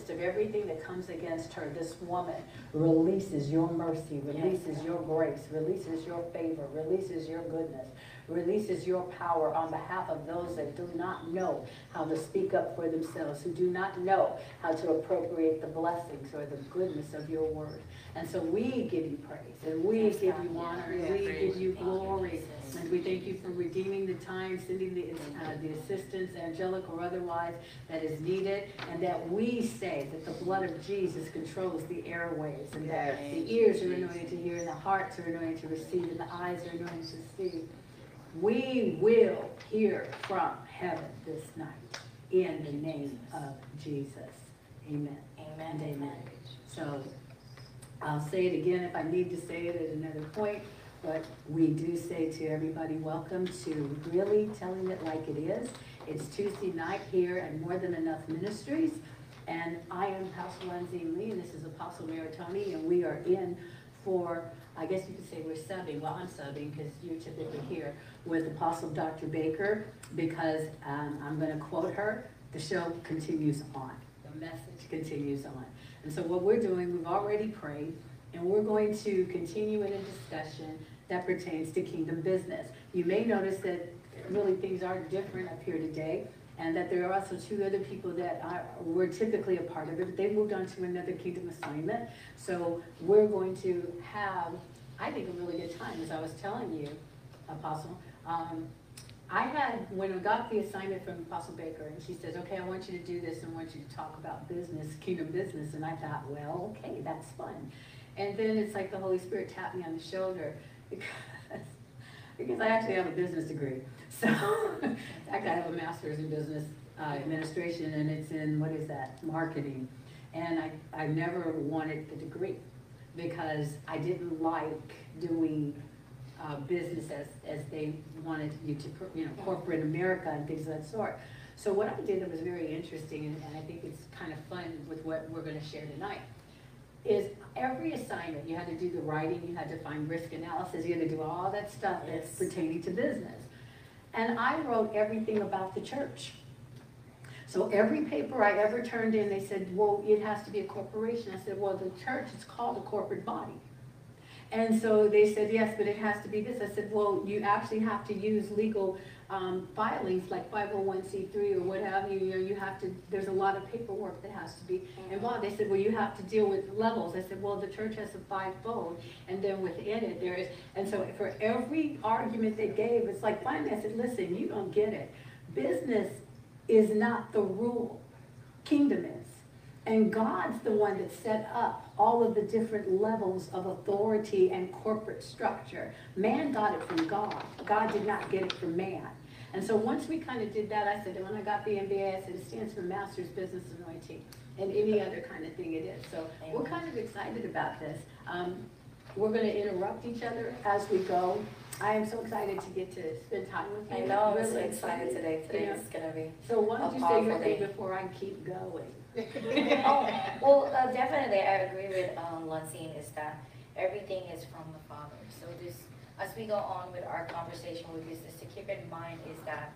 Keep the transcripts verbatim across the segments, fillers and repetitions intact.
midst of everything that comes against her, this woman releases your mercy, releases yes. your grace, releases your favor, releases your goodness, releases your power on behalf of those that do not know how to speak up for themselves, who do not know how to appropriate the blessings or the goodness of your word. And so we give you praise, and we yes, give you honor, yes, and we yes, give you glory. Yes. And we thank you for redeeming the time, sending the, uh, the assistance, angelic or otherwise, that is needed, and that we say that the blood of Jesus controls the airways, and yes. that the ears are anointed to hear, and the hearts are anointed to receive, and the eyes are anointed to see. We will hear from heaven this night in the name of Jesus. Amen. Amen. Amen. So I'll say it again if I need to say it at another point, but we do say to everybody, welcome to Really Telling It Like It Is. It's Tuesday night here at More Than Enough Ministries, and I am Pastor Lindsey Lee, and this is Apostle Maritoni, and we are in for, I guess you could say we're subbing, well I'm subbing because you're typically here, with Apostle Doctor Baker, because um, I'm going to quote her, the show continues on, the message continues on. And so what we're doing, we've already prayed, and we're going to continue in a discussion that pertains to kingdom business. You may notice that really things are different up here today, and that there are also two other people that are, were typically a part of it, but they moved on to another kingdom assignment. So we're going to have, I think, a really good time. As I was telling you, Apostle, um, I had, when I got the assignment from Apostle Baker, and she says, okay, I want you to do this, and I want you to talk about business, kingdom business, and I thought, well, okay, that's fun. And then it's like the Holy Spirit tapped me on the shoulder, because, because I actually have a business degree. So, in fact, I have a master's in business uh, administration, and it's in, what is that, marketing. And I, I never wanted the degree because I didn't like doing uh, business as, as they wanted you to, you know, corporate America and things of that sort. So what I did that was very interesting, and, and I think it's kind of fun with what we're going to share tonight, is every assignment, you had to do the writing, you had to find risk analysis, you had to do all that stuff yes. that's pertaining to business. And I wrote everything about the church. So every paper I ever turned in, they said, well, it has to be a corporation. I said, well, the church is called a corporate body. And so they said, yes, but it has to be this. I said, well, you actually have to use legal um, filings like five oh one c three or what have you. You know, you have to, there's a lot of paperwork that has to be involved. They said, well, you have to deal with levels. I said, well, the church has a fivefold, and then within it there is, and so for every argument they gave, it's like, finally, I said, listen, you don't get it. Business is not the rule. Kingdom is. And God's the one that set up all of the different levels of authority and corporate structure. Man got it from God. God did not get it from man. And so once we kind of did that, I said, when I got the M B A, I said, it stands for Master's Business Anointing, and any other kind of thing it is. So we're kind of excited about this. Um, we're going to interrupt each other as we go. I am so excited to get to spend time with you. I know, I'm really so excited, excited today. Today yeah. is going to be So why don't you say your thing before I keep going? oh, well, uh, definitely, I agree with um, Lindsey, is that everything is from the Father. So this, as we go on with our conversation with this, is to keep in mind is that,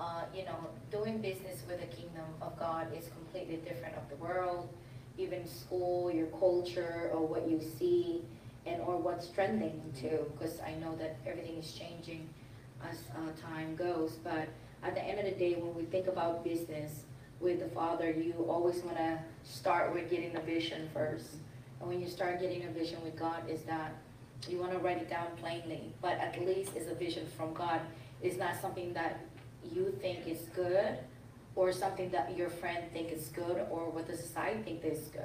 uh, you know, doing business with the kingdom of God is completely different of the world, even school, your culture, or what you see, and or what's trending too, because I know that everything is changing as uh, time goes. But at the end of the day, when we think about business with the Father, you always want to start with getting a vision first. And when you start getting a vision with God, is that you want to write it down plainly, but at least it's a vision from God. It's not something that you think is good, or something that your friend think is good, or what the society think is good.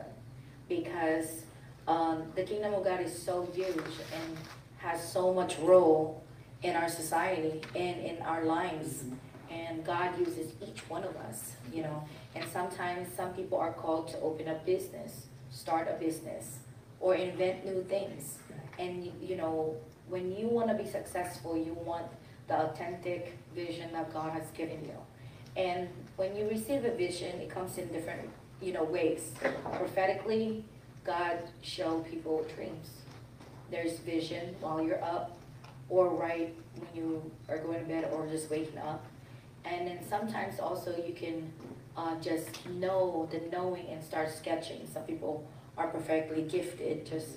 Because um, the kingdom of God is so huge and has so much role in our society and in our lives. Mm-hmm. And God uses each one of us, you know. And sometimes some people are called to open a business, start a business, or invent new things. And, you know, when you want to be successful, you want the authentic vision that God has given you. And when you receive a vision, it comes in different, you know, ways. Prophetically, God shows people dreams. There's vision while you're up, or right when you are going to bed, or just waking up. And then sometimes also you can uh, just know the knowing and start sketching. Some people are perfectly gifted just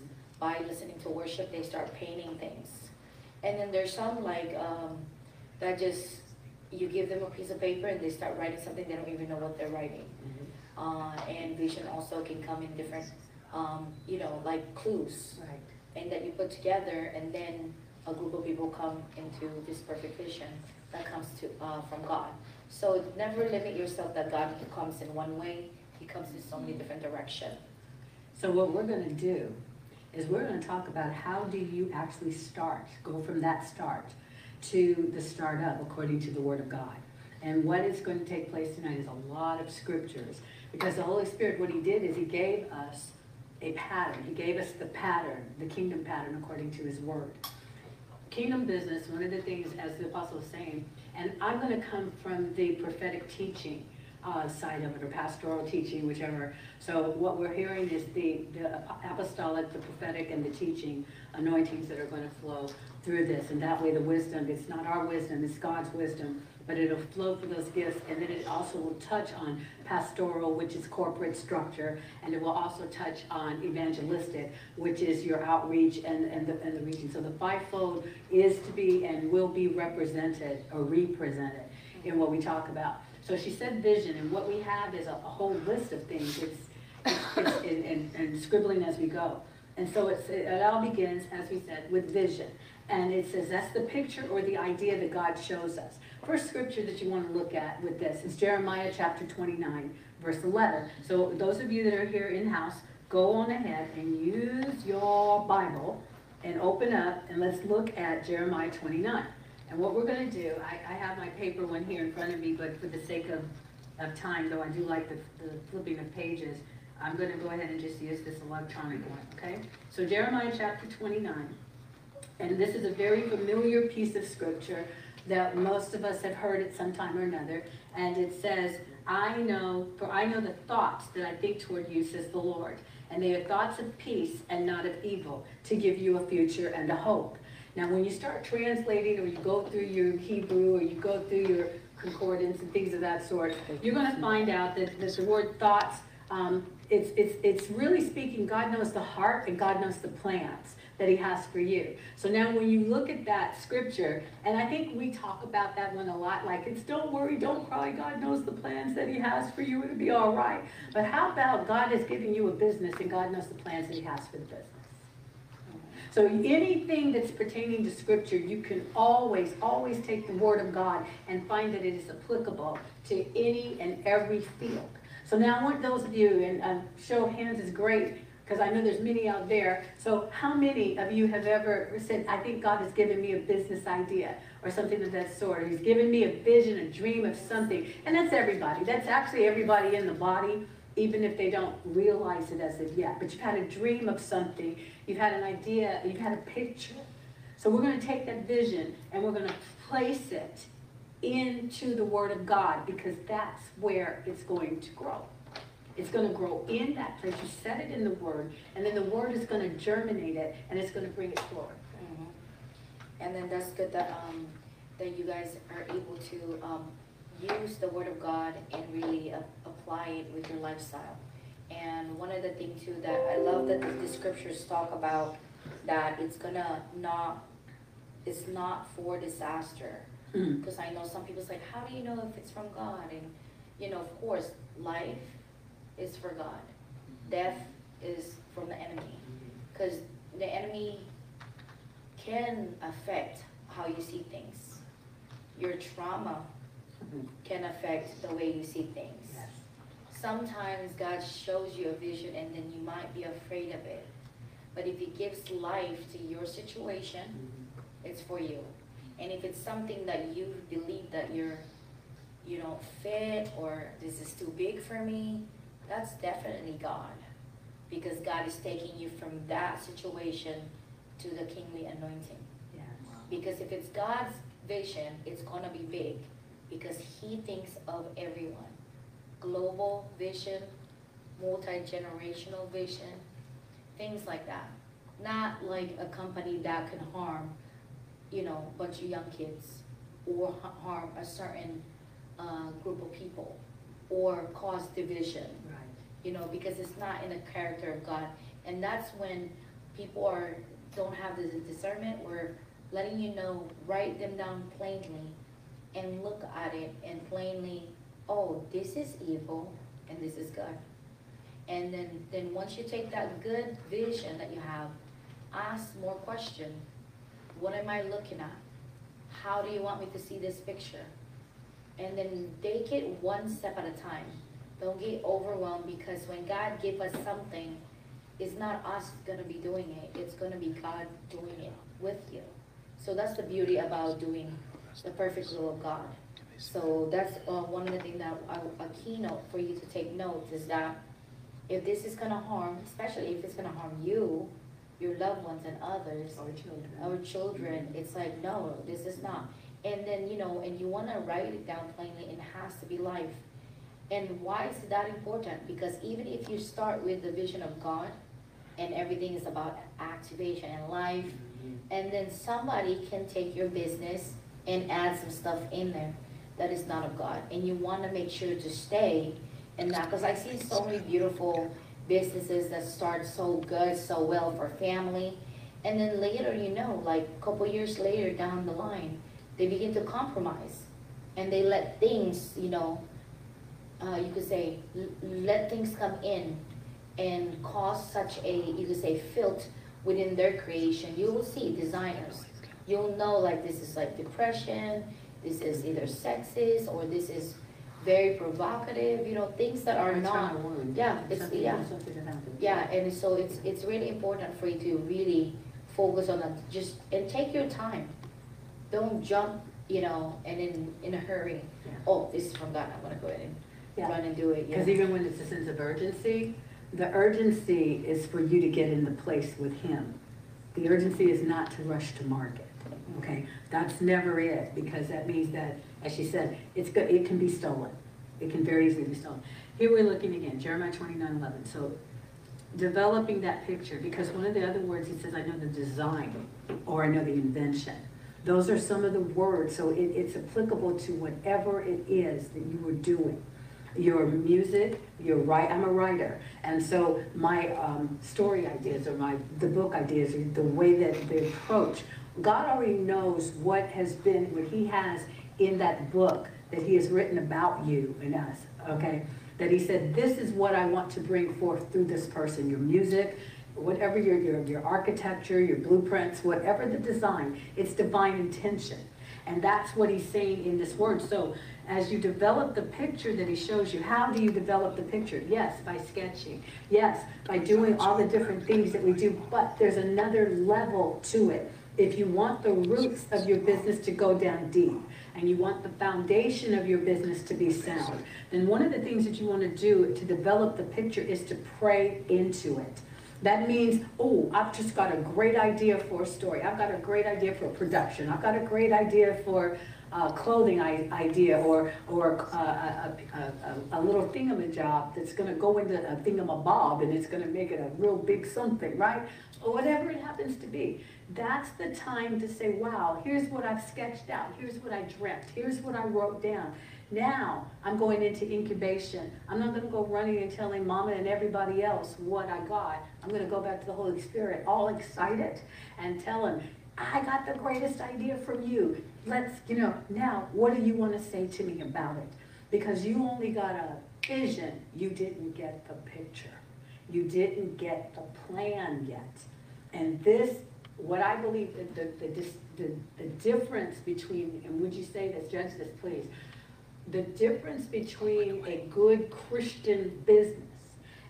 by listening to worship, they start painting things. And then there's some like um, that just, you give them a piece of paper and they start writing something, they don't even know what they're writing. Mm-hmm. uh, and vision also can come in different, um, you know, like clues. Right. And that you put together, and then a group of people come into this perfect vision that comes to uh, from God. So never limit yourself that God comes in one way, He comes in so many different directions. So what we're going to do is we're going to talk about how do you actually start, go from that start to the start up according to the Word of God. And what is going to take place tonight is a lot of scriptures, because the Holy Spirit, what He did is He gave us a pattern. He gave us the pattern, the kingdom pattern according to His Word. Kingdom business, one of the things, as the Apostle was saying, and I'm going to come from the prophetic teaching uh, side of it, or pastoral teaching, whichever. So what we're hearing is the, the apostolic, the prophetic, and the teaching anointings that are going to flow through this. And that way the wisdom, it's not our wisdom, it's God's wisdom, but it'll flow through those gifts, and then it also will touch on pastoral, which is corporate structure, and it will also touch on evangelistic, which is your outreach and, and, the, and the region. So the fivefold is to be and will be represented or represented in what we talk about. So she said vision, and what we have is a, a whole list of things, it's, it's, it's in, in, in scribbling as we go. And so it's, it, it all begins, as we said, with vision. And it says that's the picture or the idea that God shows us. First scripture that you want to look at with this is Jeremiah chapter twenty-nine, verse eleven. So those of you that are here in-house, go on ahead and use your Bible and open up, and let's look at Jeremiah twenty-nine. And what we're going to do, I, I have my paper one here in front of me, but for the sake of, of time, though I do like the, the flipping of pages, I'm going to go ahead and just use this electronic one, okay? So Jeremiah chapter twenty-nine. And this is a very familiar piece of scripture that most of us have heard at some time or another. And it says, I know, for I know the thoughts that I think toward you, says the Lord. And they are thoughts of peace and not of evil, to give you a future and a hope. Now, when you start translating, or you go through your Hebrew, or you go through your concordance and things of that sort, you're going to find out that the word thoughts, um, it's, it's, it's really speaking, God knows the heart and God knows the plans that He has for you. So now when you look at that scripture, and I think we talk about that one a lot, like it's don't worry, don't cry, God knows the plans that He has for you, it'll be all right. But how about God is giving you a business and God knows the plans that He has for the business? So anything that's pertaining to scripture, you can always, always take the Word of God and find that it is applicable to any and every field. So now I want those of you, and um, show of hands is great, because I know there's many out there. So how many of you have ever said, I think God has given me a business idea or something of that sort? He's given me a vision, a dream of something. And that's everybody. That's actually everybody in the body, even if they don't realize it as of yet. But you've had a dream of something. You've had an idea. You've had a picture. So we're going to take that vision and we're going to place it into the Word of God, because that's where it's going to grow. It's going to grow in that place. You set it in the Word, and then the Word is going to germinate it, and it's going to bring it forward. Mm-hmm. And then that's good that um, that you guys are able to um, use the Word of God and really uh, apply it with your lifestyle. And one of the things too that I love that the scriptures talk about, that it's gonna not, it's not for disaster. Because mm-hmm. I know some people's like, how do you know if it's from God? And you know, of course, life is for God. Death is from the enemy. Because the enemy can affect how you see things. Your trauma can affect the way you see things. Yes. Sometimes God shows you a vision and then you might be afraid of it. But if He gives life to your situation, mm-hmm. it's for you. And if it's something that you believe that you're, you don't fit, or this is too big for me, that's definitely God, because God is taking you from that situation to the kingly anointing. Yeah. Wow. Because if it's God's vision, it's gonna be big, because He thinks of everyone. Global vision, multi-generational vision, things like that. Not like a company that can harm, you know, a bunch of young kids, or harm a certain uh, group of people. or cause division. Right. You know, because it's not in the character of God. And that's when people are don't have the discernment. We're letting you know, write them down plainly and look at it and plainly, oh, this is evil and this is good. And then, then once you take that good vision that you have, ask more questions. What am I looking at? How do you want me to see this picture? And then take it one step at a time. Don't get overwhelmed, because when God gives us something, it's not us going to be doing it. It's going to be God doing it with you. So that's the beauty about doing the perfect will of God. So that's uh, one of the things that a, a keynote for you to take notes is that if this is going to harm, especially if it's going to harm you, your loved ones and others, our children, our children, it's like, no, this is not. And then, you know, and you want to write it down plainly, and it has to be life. And why is that important? Because even if you start with the vision of God, and everything is about activation and life, mm-hmm. and then somebody can take your business and add some stuff in there that is not of God. And you want to make sure to stay in that, because I see so many beautiful businesses that start so good, so well for family, and then later, you know, like a couple years later down the line, they begin to compromise, and they let things, you know, uh, you could say, l let things come in and cause such a, you could say, filth within their creation. You will see designers. You'll know, like, this is like depression, this is either sexist, or this is very provocative, you know, things that are not, yeah, it's, yeah, yeah, and so it's it's really important for you to really focus on that, just, and take your time. Don't jump, you know, and in, in a hurry, yeah. Oh, this is from God, I'm going to go ahead and yeah. run and do it. Because yeah. even when it's a sense of urgency, the urgency is for you to get in the place with Him. The urgency is not to rush to market. Okay, that's never it, because that means that, as she said, it's good, it can be stolen. It can very easily be stolen. Here we're looking again, Jeremiah twenty-nine eleven. So developing that picture, because one of the other words he says, I know the design, or I know the invention. Those are some of the words, so it, it's applicable to whatever it is that you were doing. Your music, your write, I'm a writer, and so my um, story ideas, or my the book ideas, or the way that they approach, God already knows what has been, what He has in that book that He has written about you and us, okay? That He said, this is what I want to bring forth through this person, your music, whatever your, your, your architecture, your blueprints, whatever the design, it's divine intention. And that's what He's saying in this word. So as you develop the picture that He shows you, how do you develop the picture? Yes, by sketching. Yes, by doing all the different things that we do. But there's another level to it. If you want the roots of your business to go down deep, and you want the foundation of your business to be sound, then one of the things that you want to do to develop the picture is to pray into it. That means, oh, I've just got a great idea for a story. I've got a great idea for a production. I've got a great idea for a clothing idea, or, or a, a, a, a, a little thingamajob that's going to go into a thingamabob, and it's going to make it a real big something, right? Or whatever it happens to be. That's the time to say, wow, here's what I've sketched out. Here's what I dreamt. Here's what I wrote down. Now I'm going into incubation. I'm not going to go running and telling Mama and everybody else what I got. I'm going to go back to the Holy Spirit all excited and tell Him, I got the greatest idea from you. Let's, you know, now what do you want to say to me about it? Because you only got a vision. You didn't get the picture. You didn't get the plan yet. And this, what I believe, that the, the, the, the difference between, and would you say this, judge this please, the difference between a good Christian business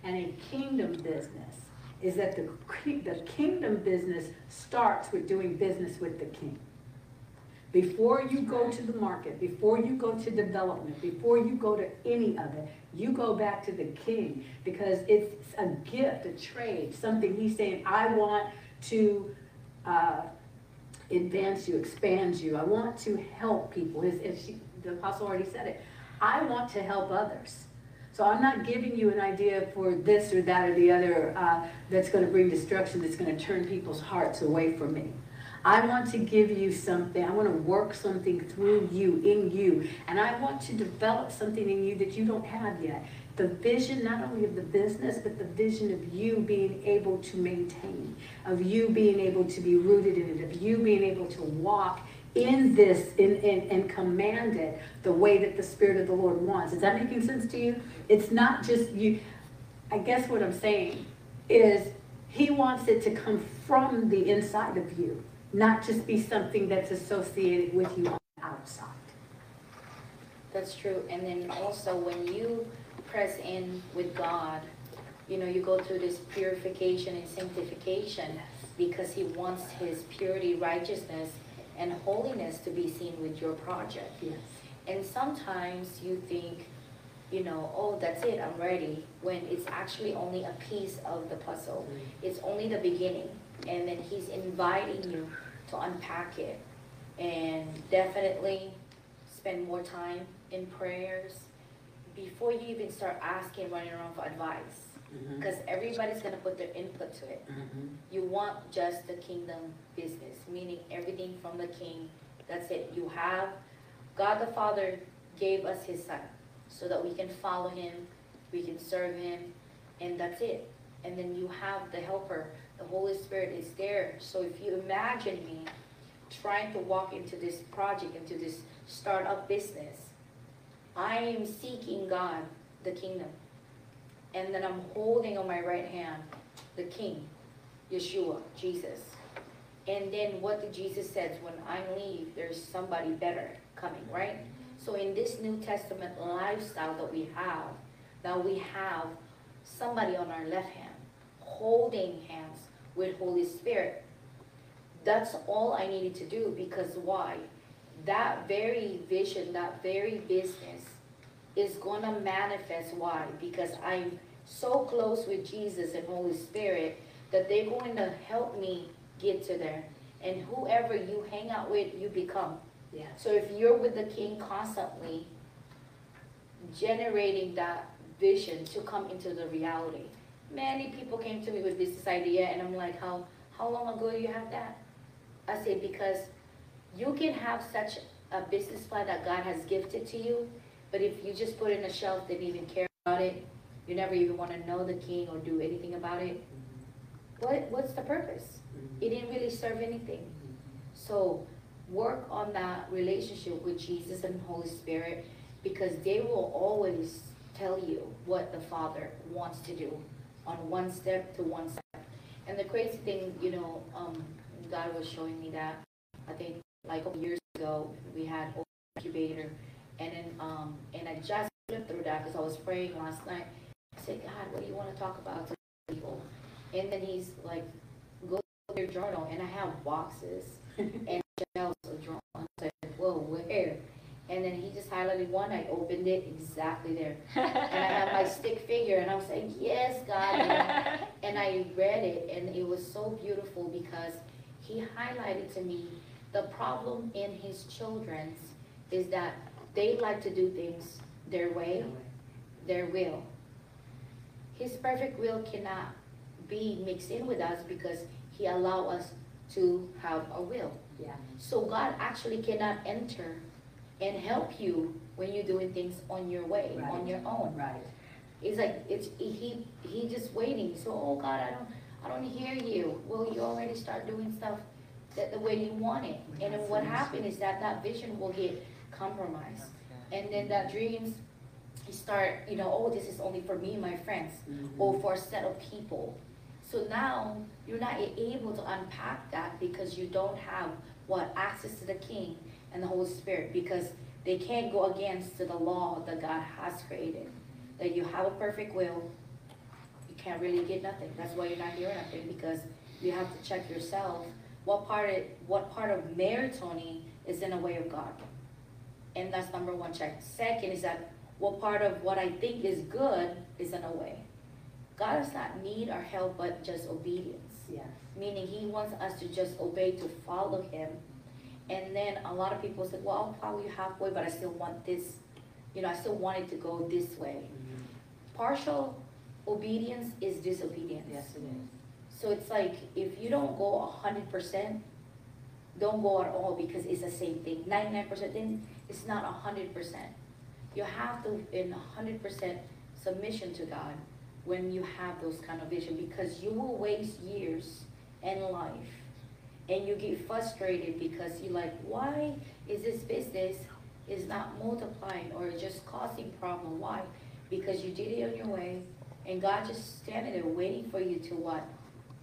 and a kingdom business is that the, the kingdom business starts with doing business with the King. Before you go to the market, before you go to development, before you go to any of it, you go back to the King, because it's a gift, a trade, something He's saying, I want to uh, advance you, expand you. I want to help people. As, as she, the apostle already said it, I want to help others. So I'm not giving you an idea for this or that or the other uh, that's going to bring destruction, that's going to turn people's hearts away from me. I want to give you something. I want to work something through you, in you. And I want to develop something in you that you don't have yet. The vision, not only of the business, but the vision of you being able to maintain, of you being able to be rooted in it, of you being able to walk in this and in, in, in command it the way that the Spirit of the Lord wants. Is that making sense to you? It's not just you. I guess what I'm saying is he wants it to come from the inside of you, not just be something that's associated with you on the outside. That's true. And then also when you press in with God, you know, you go through this purification and sanctification because he wants his purity, righteousness, and holiness to be seen with your project. Yes. And sometimes you think, you know, oh, that's it, I'm ready, when it's actually only a piece of the puzzle. Mm-hmm. It's only the beginning. And then he's inviting you to unpack it. And definitely spend more time in prayers before you even start asking, running around for advice. Because mm-hmm. everybody's going to put their input to it. Mm-hmm. You want just the kingdom business, meaning everything from the king. That's it. You have God the Father gave us his son so that we can follow him, we can serve him, and that's it. And then you have the helper. The Holy Spirit is there. So if you imagine me trying to walk into this project, into this startup business, I am seeking God, the kingdom. And then I'm holding on my right hand the King, Yeshua, Jesus. And then what did Jesus says, when I leave, there's somebody better coming, right? So in this New Testament lifestyle that we have, now we have somebody on our left hand, holding hands with Holy Spirit. That's all I needed to do, because why? That very vision, that very business, is going to manifest. Why? Because I'm so close with Jesus and Holy Spirit that they're going to help me get to there. And whoever you hang out with, you become. Yeah. So if you're with the King constantly, generating that vision to come into the reality. Many people came to me with this idea, and I'm like, how, how long ago do you have that? I say, because you can have such a business plan that God has gifted to you, but if you just put it in a shelf, didn't even care about it, you never even want to know the King or do anything about it, mm-hmm. what what's the purpose? Mm-hmm. It didn't really serve anything. Mm-hmm. So work on that relationship with Jesus and Holy Spirit, because they will always tell you what the Father wants to do on one step to one step. And the crazy thing, you know, um, God was showing me that, I think like years ago, we had an incubator. And then, um, and I just flipped through that because I was praying last night. I said, God, what do you want to talk about to people? And then he's like, go to your journal. And I have boxes and shelves of journals. I said, whoa, where? And then he just highlighted one. I opened it exactly there. And I had my stick figure. And I was like, yes, God. And I, and I read it. And it was so beautiful because he highlighted to me the problem in his children's is that they like to do things their way, their will. His perfect will cannot be mixed in with us because he allows us to have a will. Yeah. So God actually cannot enter and help you when you're doing things on your way, right. on your own. Right. It's like it's he he just waiting. So oh God, I don't I don't hear you. Well, you already start doing stuff that the way you want it, and then what happens is that that vision will get compromise, and then that dreams you start, you know, oh, this is only for me and my friends, mm-hmm. or for a set of people. So now you're not able to unpack that because you don't have what access to the King and the Holy Spirit, because they can't go against to the law that God has created, that you have a perfect will, you can't really get nothing. That's why you're not hearing nothing, because you have to check yourself what part of what part of Maritoni is in the way of God. And that's number one check. Second is that what part of what I think is good is in a way. God does not need our help, but just obedience. Yeah. Meaning he wants us to just obey, to follow him. And then a lot of people say, well, I'll follow you halfway, but I still want this. You know, I still want it to go this way. Mm-hmm. Partial obedience is disobedience. Yes, it is. So it's like if you don't go one hundred percent, Don't go at all because it's the same thing. ninety-nine percent is not one hundred percent. You have to be in one hundred percent submission to God when you have those kind of vision, because you will waste years and life, and you get frustrated because you're like, why is this business is not multiplying or just causing problem? Why? Because you did it on your way, and God just standing there waiting for you to what?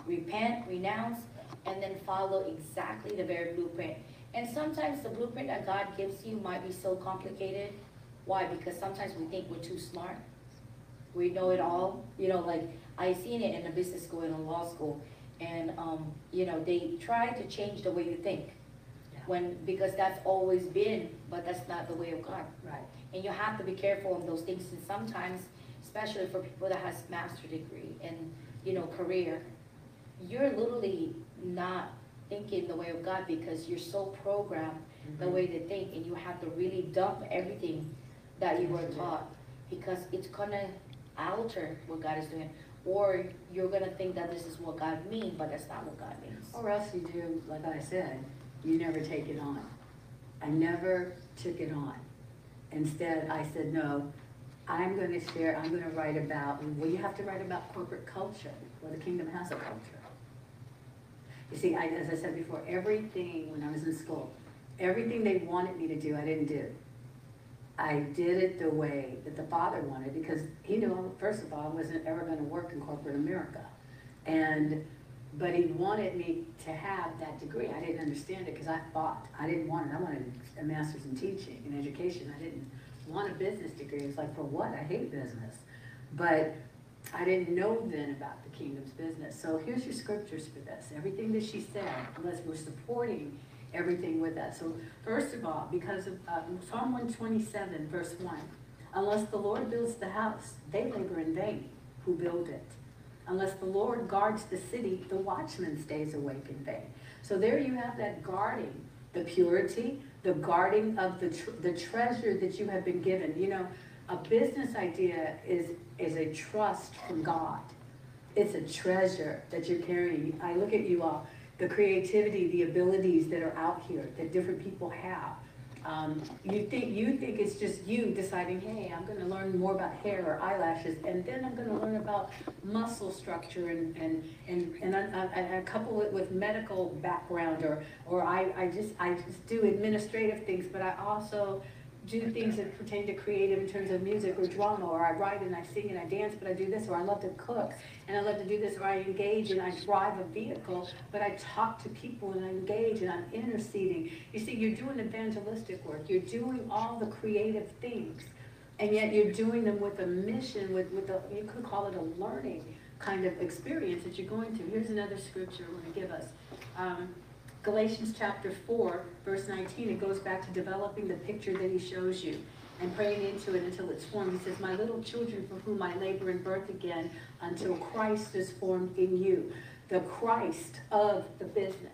Repent, renounce, and then follow exactly the very blueprint. And sometimes the blueprint that God gives you might be so complicated. Why? Because sometimes we think we're too smart. We know it all. You know, like I seen it in a business school and a law school, and um, you know, they try to change the way you think, yeah. when because that's always been, but that's not the way of God. Right. And you have to be careful on those things. And sometimes, especially for people that has master degree and you know career, you're literally not thinking the way of God because you're so programmed mm-hmm. the way they think, and you have to really dump everything that you were taught because it's gonna alter what God is doing, or you're gonna think that this is what God means, but that's not what God means. Or else you do, like I said, you never take it on. I never took it on. Instead, I said, no, I'm gonna share, I'm gonna write about, well, you have to write about corporate culture, well, the kingdom has a culture. You see, I, as I said before, everything, when I was in school, everything they wanted me to do, I didn't do. I did it the way that the Father wanted, because he knew, first of all, I wasn't ever going to work in corporate America. And, but he wanted me to have that degree. I didn't understand it because I fought. I didn't want it. I wanted a master's in teaching and education. I didn't want a business degree. It's like, for what? I hate business. But I didn't know then about the kingdom's business. So here's your scriptures for this. Everything that she said, unless we're supporting everything with that. So first of all, because of uh, Psalm one twenty-seven, verse one, unless the Lord builds the house, they labor in vain who build it. Unless the Lord guards the city, the watchman stays awake in vain. So there you have that guarding, the purity, the guarding of the, tr the treasure that you have been given. You know, a business idea is, is a trust from God. It's a treasure that you're carrying. I look at you all. The creativity, the abilities that are out here that different people have. Um, you think you think it's just you deciding, hey, I'm going to learn more about hair or eyelashes, and then I'm going to learn about muscle structure, and and and and I, I, I couple it with medical background, or or I I just I just do administrative things, but I also do things that pertain to creative in terms of music or drama, or I write and I sing and I dance, but I do this, or I love to cook and I love to do this, or I engage and I drive a vehicle, but I talk to people and I engage and I'm interceding. You see, you're doing evangelistic work, you're doing all the creative things, and yet you're doing them with a mission, with, with a, you could call it a learning kind of experience that you're going through. Here's another scripture I want to give us. Um, Galatians chapter four, verse nineteen, it goes back to developing the picture that he shows you and praying into it until it's formed. He says, my little children, for whom I labor in birth again until Christ is formed in you. The Christ of the business,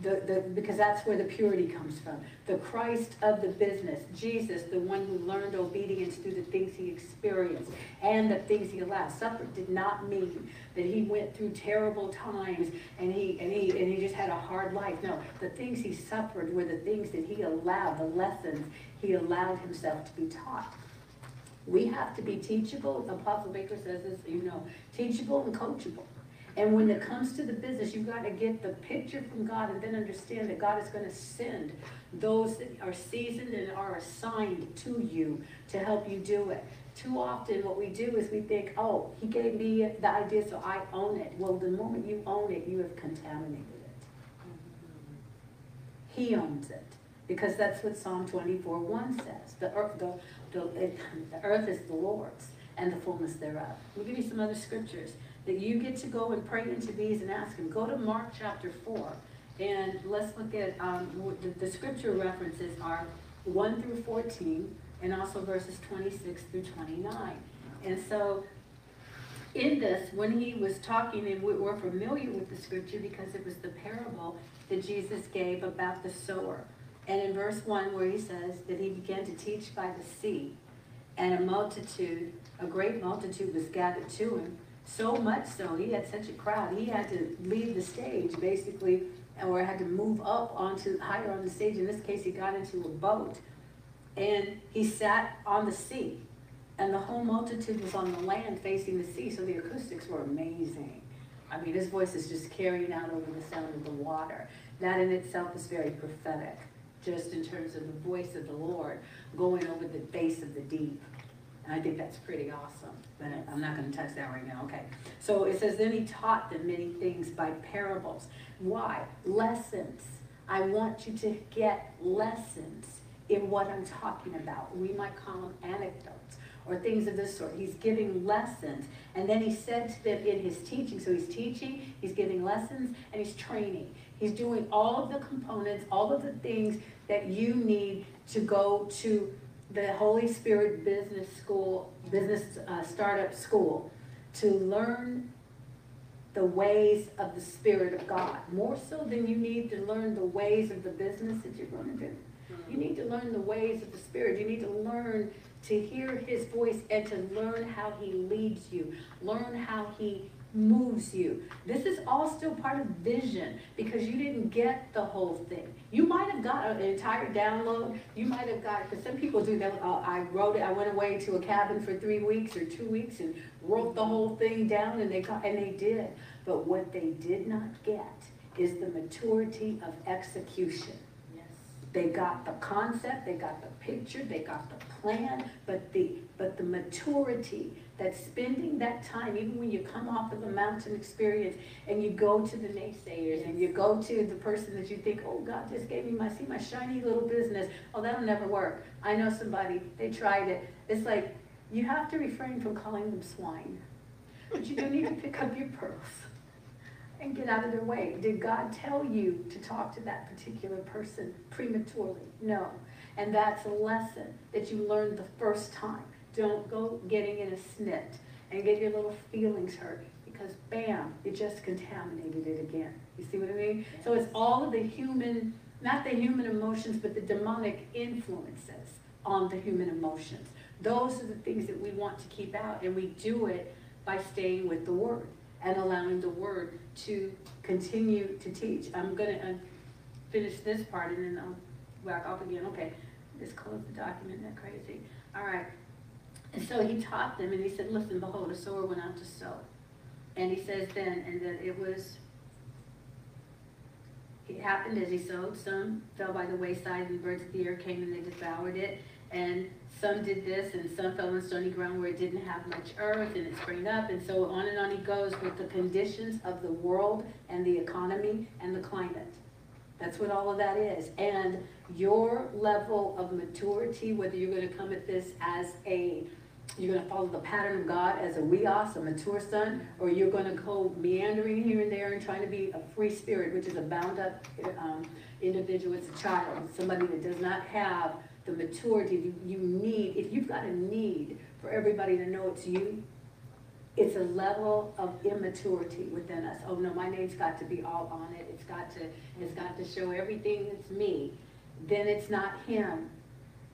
the, the, because that's where the purity comes from. The Christ of the business, Jesus, the one who learned obedience through the things he experienced and the things he allowed. Suffered did not mean that he went through terrible times and he and he and he just had a hard life. No, the things he suffered were the things that he allowed, the lessons he allowed himself to be taught. We have to be teachable. Apostle Baker says this, you know, teachable and coachable. And when it comes to the business, you've got to get the picture from God and then understand that God is going to send those that are seasoned and are assigned to you to help you do it. Too often what we do is we think, oh, he gave me the idea, so I own it. Well, the moment you own it, you have contaminated it. He owns it. Because that's what Psalm twenty-four one says. The earth, the, the, it, the earth is the Lord's and the fullness thereof. We'll give you some other scriptures that you get to go and pray into these and ask him. Go to Mark chapter four, and let's look at um, the, the scripture references are one through fourteen, and also verses twenty-six through twenty-nine. And so in this, when he was talking, and we were familiar with the scripture because it was the parable that Jesus gave about the sower. And in verse one, where he says that he began to teach by the sea, and a multitude, a great multitude was gathered to him, So much so, he had such a crowd, he had to leave the stage, basically, or had to move up onto higher on the stage. In this case, he got into a boat, and he sat on the sea, and the whole multitude was on the land facing the sea, so the acoustics were amazing. I mean, his voice is just carrying out over the sound of the water. That in itself is very prophetic, just in terms of the voice of the Lord going over the base of the deep. And I think that's pretty awesome, but I'm not going to touch that right now. Okay, so it says, then he taught them many things by parables. Why? Lessons. I want you to get lessons in what I'm talking about. We might call them anecdotes or things of this sort. He's giving lessons. And then he said to them in his teaching, so he's teaching, he's giving lessons, and he's training. He's doing all of the components, all of the things that you need to go to the Holy Spirit business school, business uh, startup school, to learn the ways of the Spirit of God. More so than you need to learn the ways of the business that you're going to do. You need to learn the ways of the Spirit. You need to learn to hear His voice and to learn how He leads you. Learn how He moves you. This is all still part of vision, because you didn't get the whole thing. You might have got an entire download. You might have got, because some people do that. Uh, I wrote it. I went away to a cabin for three weeks or two weeks and wrote the whole thing down, and they got, and they did. But what they did not get is the maturity of execution. They got the concept, they got the picture, they got the plan, but the but the maturity, that spending that time, even when you come off of the mountain experience and you go to the naysayers and you go to the person that you think, oh, God just gave me my, see my shiny little business. Oh, that'll never work. I know somebody, they tried it. It's like, you have to refrain from calling them swine, but you do need to pick up your pearls and get out of their way. Did God tell you to talk to that particular person prematurely? No. And that's a lesson that you learned the first time. Don't go getting in a snit and get your little feelings hurt, because bam, you just contaminated it again. You see what I mean? Yes. So it's all of the human, not the human emotions, but the demonic influences on the human emotions. Those are the things that we want to keep out, and we do it by staying with the Word and allowing the Word to continue to teach. I'm going to finish this part and then I'll back off again. Okay, just close the document, isn't that crazy? All right, and so he taught them, and he said, listen, behold, a sower went out to sow. And he says then, and that it was, it happened as he sowed, some fell by the wayside, and the birds of the air came and they devoured it. And some did this, and some fell on stony ground where it didn't have much earth, and it sprang up, and so on and on he goes with the conditions of the world and the economy and the climate. That's what all of that is. And your level of maturity, whether you're going to come at this as a, you're going to follow the pattern of God as a weos, a mature son, or you're going to go meandering here and there and trying to be a free spirit, which is a bound-up um, individual. It's a child, somebody that does not have the maturity you need. If you've got a need for everybody to know it's you, it's a level of immaturity within us. Oh no, my name's got to be all on it. It's got to, it's got to show everything that's me. Then it's not him.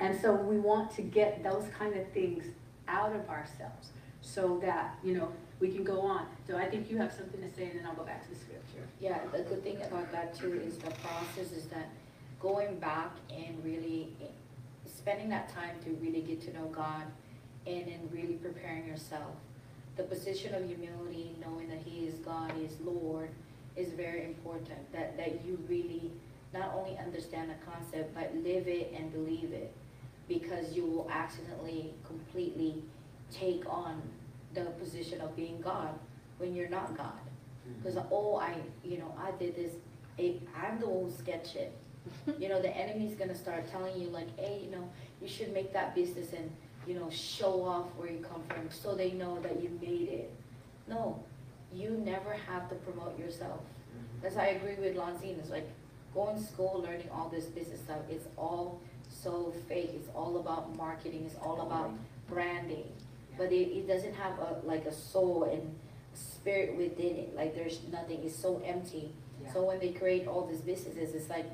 And so we want to get those kind of things out of ourselves so that, you know, we can go on. So I think you have something to say, and then I'll go back to the scripture. Yeah, the good thing about that too is the process is that going back and really spending that time to really get to know God, and then really preparing yourself. The position of humility, knowing that He is God, He is Lord, is very important. That, that you really not only understand the concept, but live it and believe it, because you will accidentally completely take on the position of being God when you're not God. Because, mm-hmm. oh, I, you know, I did this, I'm the one who sketched it. You know, the enemy's going to start telling you, like, hey, you know, you should make that business and, you know, show off where you come from so they know that you made it. No, you never have to promote yourself. That's why I agree with Lanzine. It's like going to school, learning all this business stuff. It's all so fake. It's all about marketing. It's all about branding. But it, it doesn't have, a like, a soul and spirit within it. Like, there's nothing. It's so empty. Yeah. So when they create all these businesses, it's like,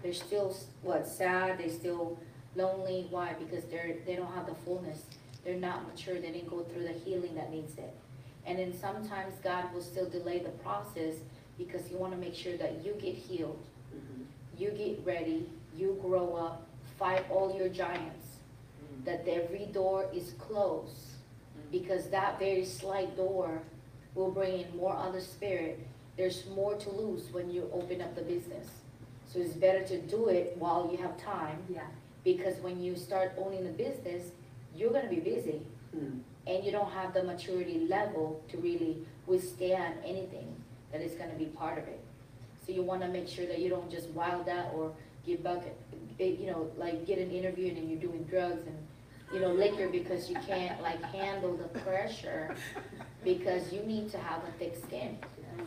they're still, what, sad, they're still lonely. Why? Because they're, they don't have the fullness. They're not mature. They didn't go through the healing that needs it. And then sometimes God will still delay the process because he want to make sure that you get healed, mm-hmm. you get ready, you grow up, fight all your giants, mm-hmm. that every door is closed, mm-hmm. because that very slight door will bring in more other spirit. There's more to lose when you open up the business. So it's better to do it while you have time, yeah. because when you start owning the business, you're going to be busy. Mm-hmm. And you don't have the maturity level to really withstand anything that is going to be part of it. So you want to make sure that you don't just wild out or get bucket, you know, like get an interview and then you're doing drugs and, you know, liquor because you can't like handle the pressure, because you need to have a thick skin.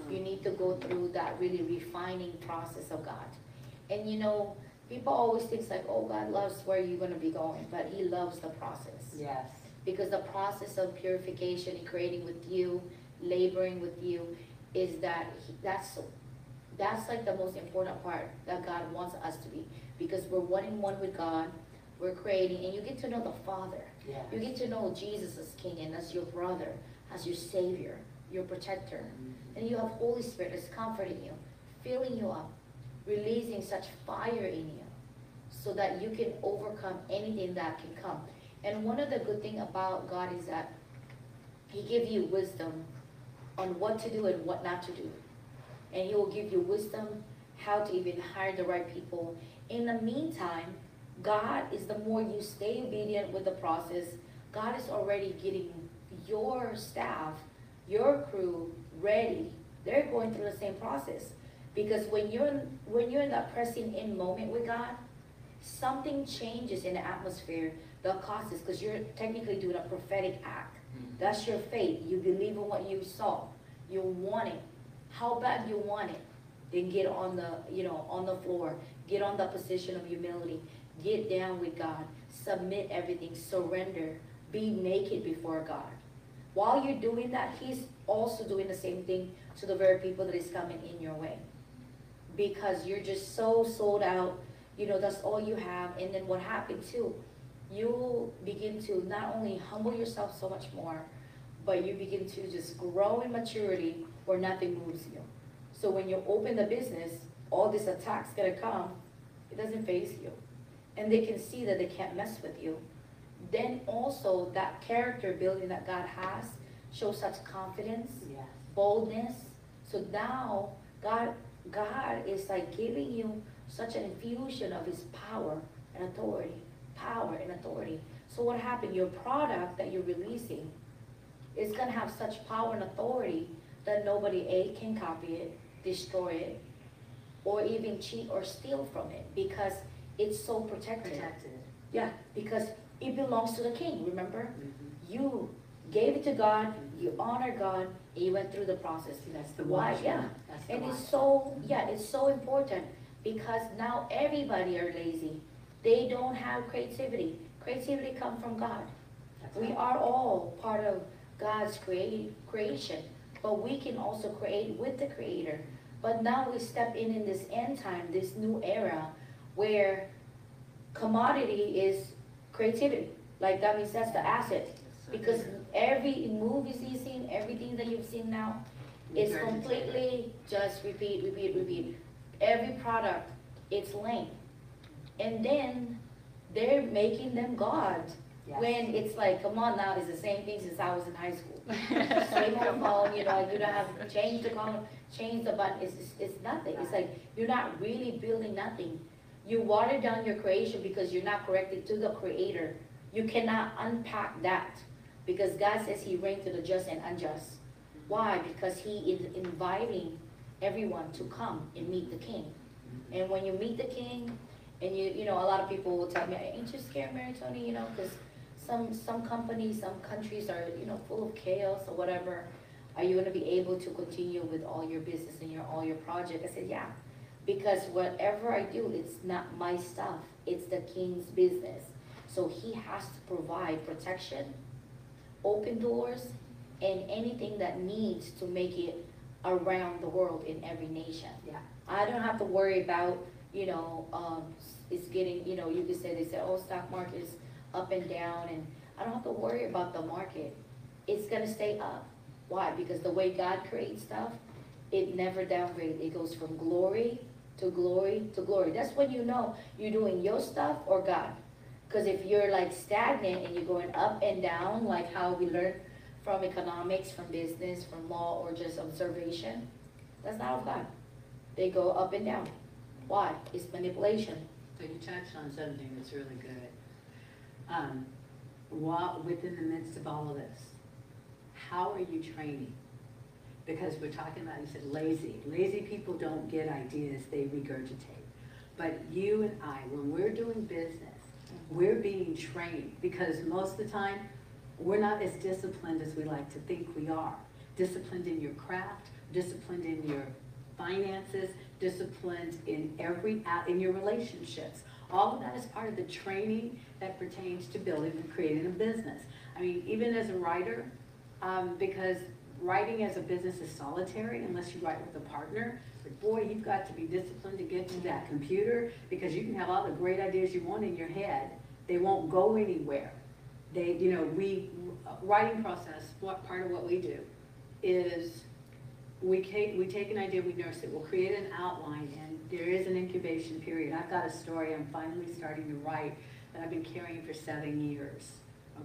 You need to go through that really refining process of God. And, you know, people always think like, oh, God loves where you're going to be going, but he loves the process. Yes. Because the process of purification and creating with you, laboring with you, is that he, that's that's like the most important part that God wants us to be. Because we're one in one with God, we're creating, and you get to know the Father. Yes. You get to know Jesus as King and as your brother, as your Savior, your protector. Mm-hmm. And you have Holy Spirit that's comforting you, filling you up, releasing such fire in you so that you can overcome anything that can come. And one of the good things about God is that he gives you wisdom on what to do and what not to do. And he will give you wisdom how to even hire the right people. In the meantime, God is, the more you stay obedient with the process, God is already getting your staff, your crew ready. They're going through the same process. Because when you're in, when you're in that pressing in moment with God, something changes in the atmosphere that causes, because you're technically doing a prophetic act. Mm-hmm. That's your faith. You believe in what you saw. You want it. How bad you want it. Then get on the, you know, on the floor. Get on the position of humility. Get down with God. Submit everything. Surrender. Be naked before God. While you're doing that, he's also doing the same thing to the very people that is coming in your way. Because you're just so sold out. You know, that's all you have. And then what happened too, you begin to not only humble yourself so much more, but you begin to just grow in maturity where nothing moves you. So when you open the business, all this attack's gonna come, it doesn't faze you. And they can see that they can't mess with you. Then also that character building that God has shows such confidence, yes. boldness. So now God, God is like giving you such an infusion of his power and authority. Power and authority. So what happened? Your product that you're releasing is going to have such power and authority that nobody A, can copy it, destroy it, or even cheat or steal from it, because it's so protected. Protected. Yeah, because it belongs to the King, remember? Mm-hmm. You gave it to God, mm-hmm. you honor God, and you went through the process. That's the why. Watch, yeah. That's and the it's watch. so, yeah, it's so important, because now everybody are lazy. They don't have creativity. Creativity comes from God. That's we right. are all part of God's creative creation, but we can also create with the Creator. But now we step in in this end time, this new era, where commodity is creativity. Like that means that's the asset, that's so because true. Every movie you've seen, everything that you've seen now, is completely just repeat, repeat, repeat. Every product, it's lame. And then they're making them God. Yes. When it's like, come on now, it's the same thing since I was in high school. Same old phone, you know, you don't have to change the color, change the button. It's, it's, it's nothing. It's like you're not really building nothing. You water down your creation because you're not connected to the Creator. You cannot unpack that, because God says he reigns to the just and unjust. Why? Because he is inviting everyone to come and meet the King. And when you meet the King, and you, you know, a lot of people will tell me, ain't you scared, Maritoni? You know, because some some companies, some countries are, you know, full of chaos or whatever. Are you going to be able to continue with all your business and your all your project? I said, yeah, because whatever I do, it's not my stuff. It's the King's business. So he has to provide protection, open doors, and anything that needs to make it around the world in every nation. Yeah, I don't have to worry about, you know, um, it's getting, you know, you could say, they say, oh, stock market is up and down, and I don't have to worry about the market. It's going to stay up. Why? Because the way God creates stuff, it never downgrades. It goes from glory to glory to glory. That's when you know you're doing your stuff or God. Because if you're like stagnant and you're going up and down, like how we learn from economics, from business, from law, or just observation, that's not of God. They go up and down. Why? It's manipulation. So you touched on something that's really good. Um, while, within the midst of all of this, how are you training? Because we're talking about, you said lazy. Lazy people don't get ideas, they regurgitate. But you and I, when we're doing business, we're being trained, because most of the time, we're not as disciplined as we like to think we are. Disciplined in your craft, disciplined in your finances, disciplined in every, in your relationships. All of that is part of the training that pertains to building and creating a business. I mean, even as a writer, um, because writing as a business is solitary unless you write with a partner. But boy, you've got to be disciplined to get to that computer, because you can have all the great ideas you want in your head. They won't go anywhere. They, you know, we, writing process, what part of what we do is we take, we take an idea, we nurse it, we'll create an outline, and there is an incubation period. I've got a story I'm finally starting to write that I've been carrying for seven years,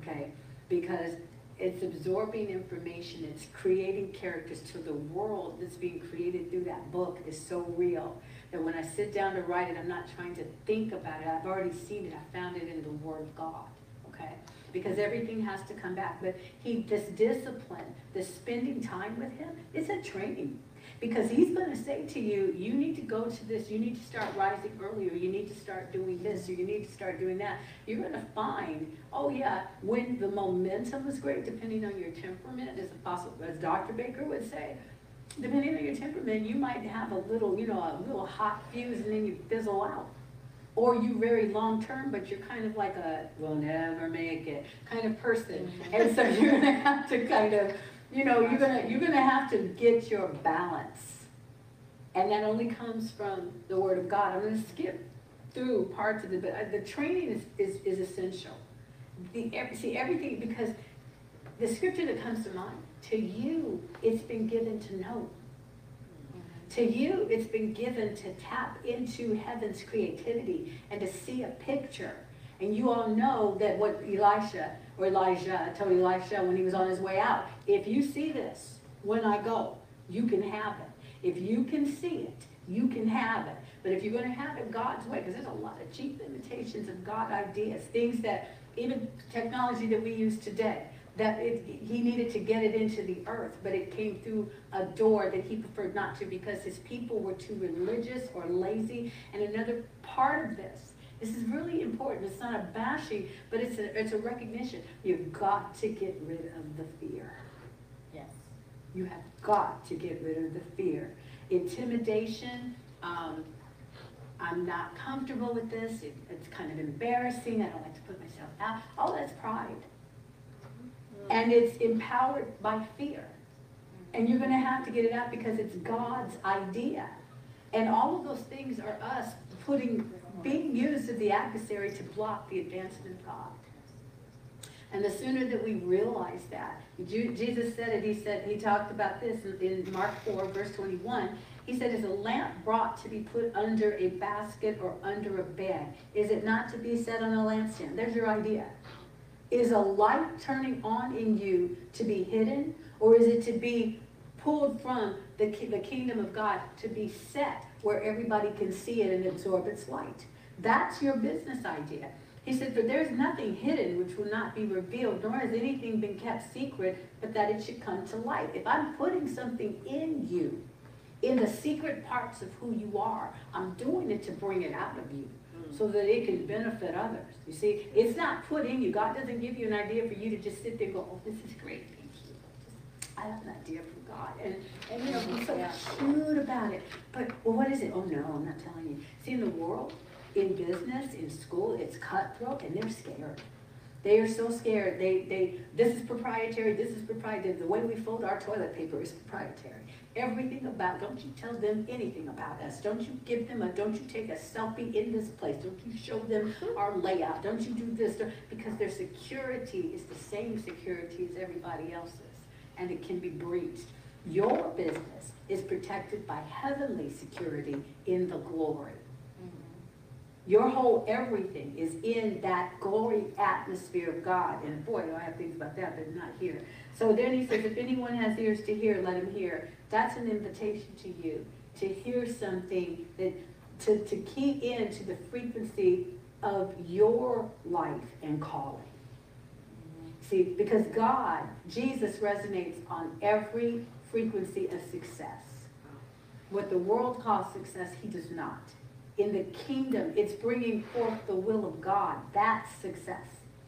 okay? Because it's absorbing information, it's creating characters, to the world that's being created through that book is so real that when I sit down to write it, I'm not trying to think about it. I've already seen it, I found it in the Word of God, okay? Because everything has to come back. But he, this discipline, this spending time with him, it's a training. Because he's going to say to you, you need to go to this, you need to start rising earlier, you need to start doing this, or you need to start doing that. You're going to find, oh yeah, when the momentum is great, depending on your temperament, as Apostle, as Doctor Baker would say, depending on your temperament, you might have a little, you know, a little hot fuse, and then you fizzle out. Or you very long term, but you're kind of like a, we'll never make it kind of person. And so you're going to have to kind of, you know, you're gonna you're gonna have to get your balance, and that only comes from the Word of God. I'm gonna skip through parts of it, but the training is is, is essential. The see everything, because the scripture that comes to mind, to you it's been given to know. To you it's been given to tap into heaven's creativity and to see a picture. And you all know that what Elisha. Or Elijah, I told Elisha when he was on his way out, if you see this when I go, you can have it. If you can see it, you can have it. But if you're going to have it God's way, because there's a lot of cheap imitations of God ideas, things that even technology that we use today, that it, he needed to get it into the earth, but it came through a door that he preferred not to, because his people were too religious or lazy. And another part of this, this is really important. It's not a bashing, but it's a, it's a recognition. You've got to get rid of the fear. Yes. You have got to get rid of the fear. Intimidation, um, I'm not comfortable with this. It, it's kind of embarrassing. I don't like to put myself out. All that's pride. Mm-hmm. And it's empowered by fear. Mm-hmm. And you're going to have to get it out, because it's God's idea. And all of those things are us putting... being used as the adversary to block the advancement of God. And the sooner that we realize that, Jesus said it, he said, he talked about this in Mark four, verse twenty-one. He said, is a lamp brought to be put under a basket or under a bed? Is it not to be set on a lampstand? There's your idea. Is a light turning on in you to be hidden, or is it to be pulled from the, the kingdom of God, to be set where everybody can see it and absorb its light? That's your business idea. He said, for there is nothing hidden which will not be revealed, nor has anything been kept secret, but that it should come to light. If I'm putting something in you, in the secret parts of who you are, I'm doing it to bring it out of you so that it can benefit others. You see, it's not put in you. God doesn't give you an idea for you to just sit there and go, oh, this is great. I have an idea from God, and, and you know, he's so cute about it. But well, what is it? Oh no, I'm not telling you. See, in the world, in business, in school, it's cutthroat, and they're scared. They are so scared. They, they, this is proprietary, this is proprietary. The way we fold our toilet paper is proprietary. Everything about, don't you tell them anything about us. Don't you give them a, don't you take a selfie in this place. Don't you show them our layout. Don't you do this, because their security is the same security as everybody else's. and it can be breached. Your business is protected by heavenly security in the glory. Mm-hmm. Your whole everything is in that glory atmosphere of God. And boy, I have things about that, but not here. So then he says, if anyone has ears to hear, let him hear. That's an invitation to you to hear something, that to, to key in to the frequency of your life and calling. See, because God, Jesus resonates on every frequency of success. What the world calls success, he does not. In the kingdom, it's bringing forth the will of God. That's success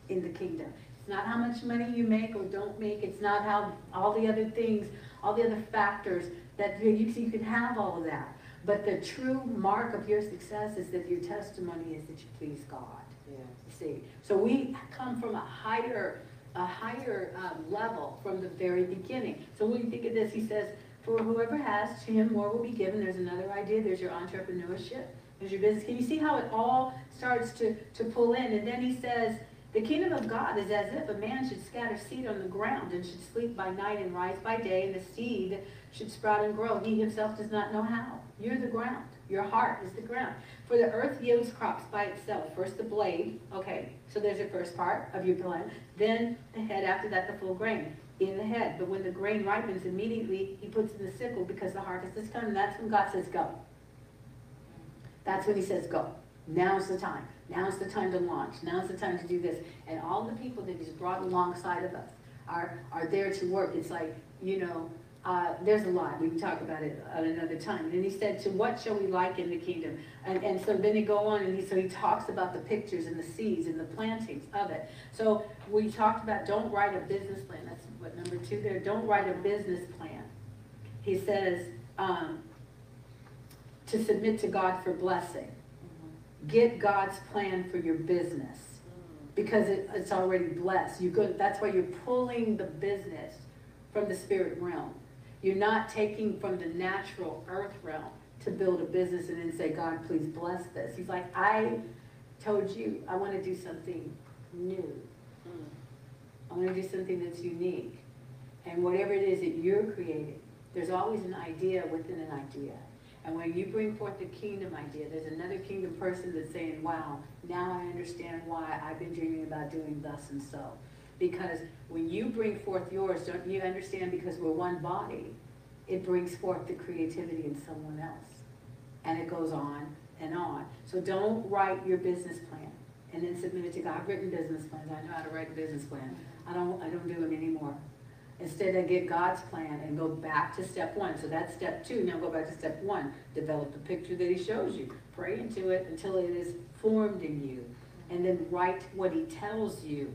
in the kingdom. It's not how much money you make or don't make. It's not how all the other things, all the other factors that you, you can have all of that. But the true mark of your success is that your testimony is that you please God. Yeah. See, so we come from a higher a higher um, level from the very beginning. So when you think of this, he says, for whoever has, to him more will be given. There's another idea. There's your entrepreneurship. There's your business. Can you see how it all starts to, to pull in? And then he says, the kingdom of God is as if a man should scatter seed on the ground and should sleep by night and rise by day, and the seed should sprout and grow. He himself does not know how. You're the ground. Your heart is the ground. For the earth yields crops by itself. First the blade. Okay, so there's your first part of your plant. Then the head. After that, the full grain in the head. But when the grain ripens, immediately he puts in the sickle, because the harvest is coming. That's when God says go. That's when he says go. Now's the time. Now's the time to launch. Now's the time to do this. And all the people that he's brought alongside of us are, are there to work. It's like, you know, Uh, there's a lot. We can talk about it at another time. And then he said, to what shall we liken the kingdom? And, and so then he go on, and he, so he talks about the pictures and the seeds and the plantings of it. So we talked about, don't write a business plan. That's what number two there. Don't write a business plan. He says, um, to submit to God for blessing. Get God's plan for your business, because it, it's already blessed. You go, that's why you're pulling the business from the spirit realm. You're not taking from the natural earth realm to build a business and then say, God, please bless this. He's like, I told you I want to do something new. I want to do something that's unique. And whatever it is that you're creating, there's always an idea within an idea. And when you bring forth the kingdom idea, there's another kingdom person that's saying, wow, now I understand why I've been dreaming about doing thus and so. Because when you bring forth yours, don't you understand, because we're one body, it brings forth the creativity in someone else. And it goes on and on. So don't write your business plan and then submit it to God. I've written business plans. I know how to write a business plan. I don't, I don't do them anymore. Instead, I get God's plan and go back to step one. So that's step two. Now go back to step one. Develop the picture that he shows you. Pray into it until it is formed in you. And then write what he tells you.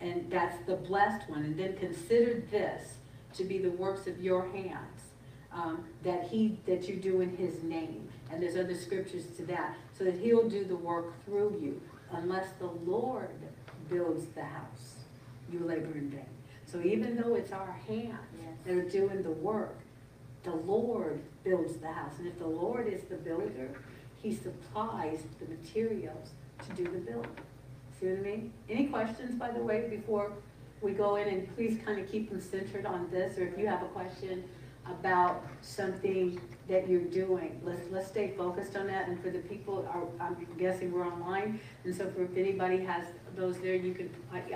And that's the blessed one. And then consider this to be the works of your hands, um, that he that you do in his name. And there's other scriptures to that, so that he'll do the work through you. Unless the Lord builds the house, you labor in vain. So even though it's our hands yes. that are doing the work, the Lord builds the house. And if the Lord is the builder, he supplies the materials to do the building. See what I mean? Any questions, by the way, before we go in? And please kind of keep them centered on this. Or if you have a question about something that you're doing, let's let's stay focused on that. And for the people, are, I'm guessing we're online, and so for if anybody has those there, you can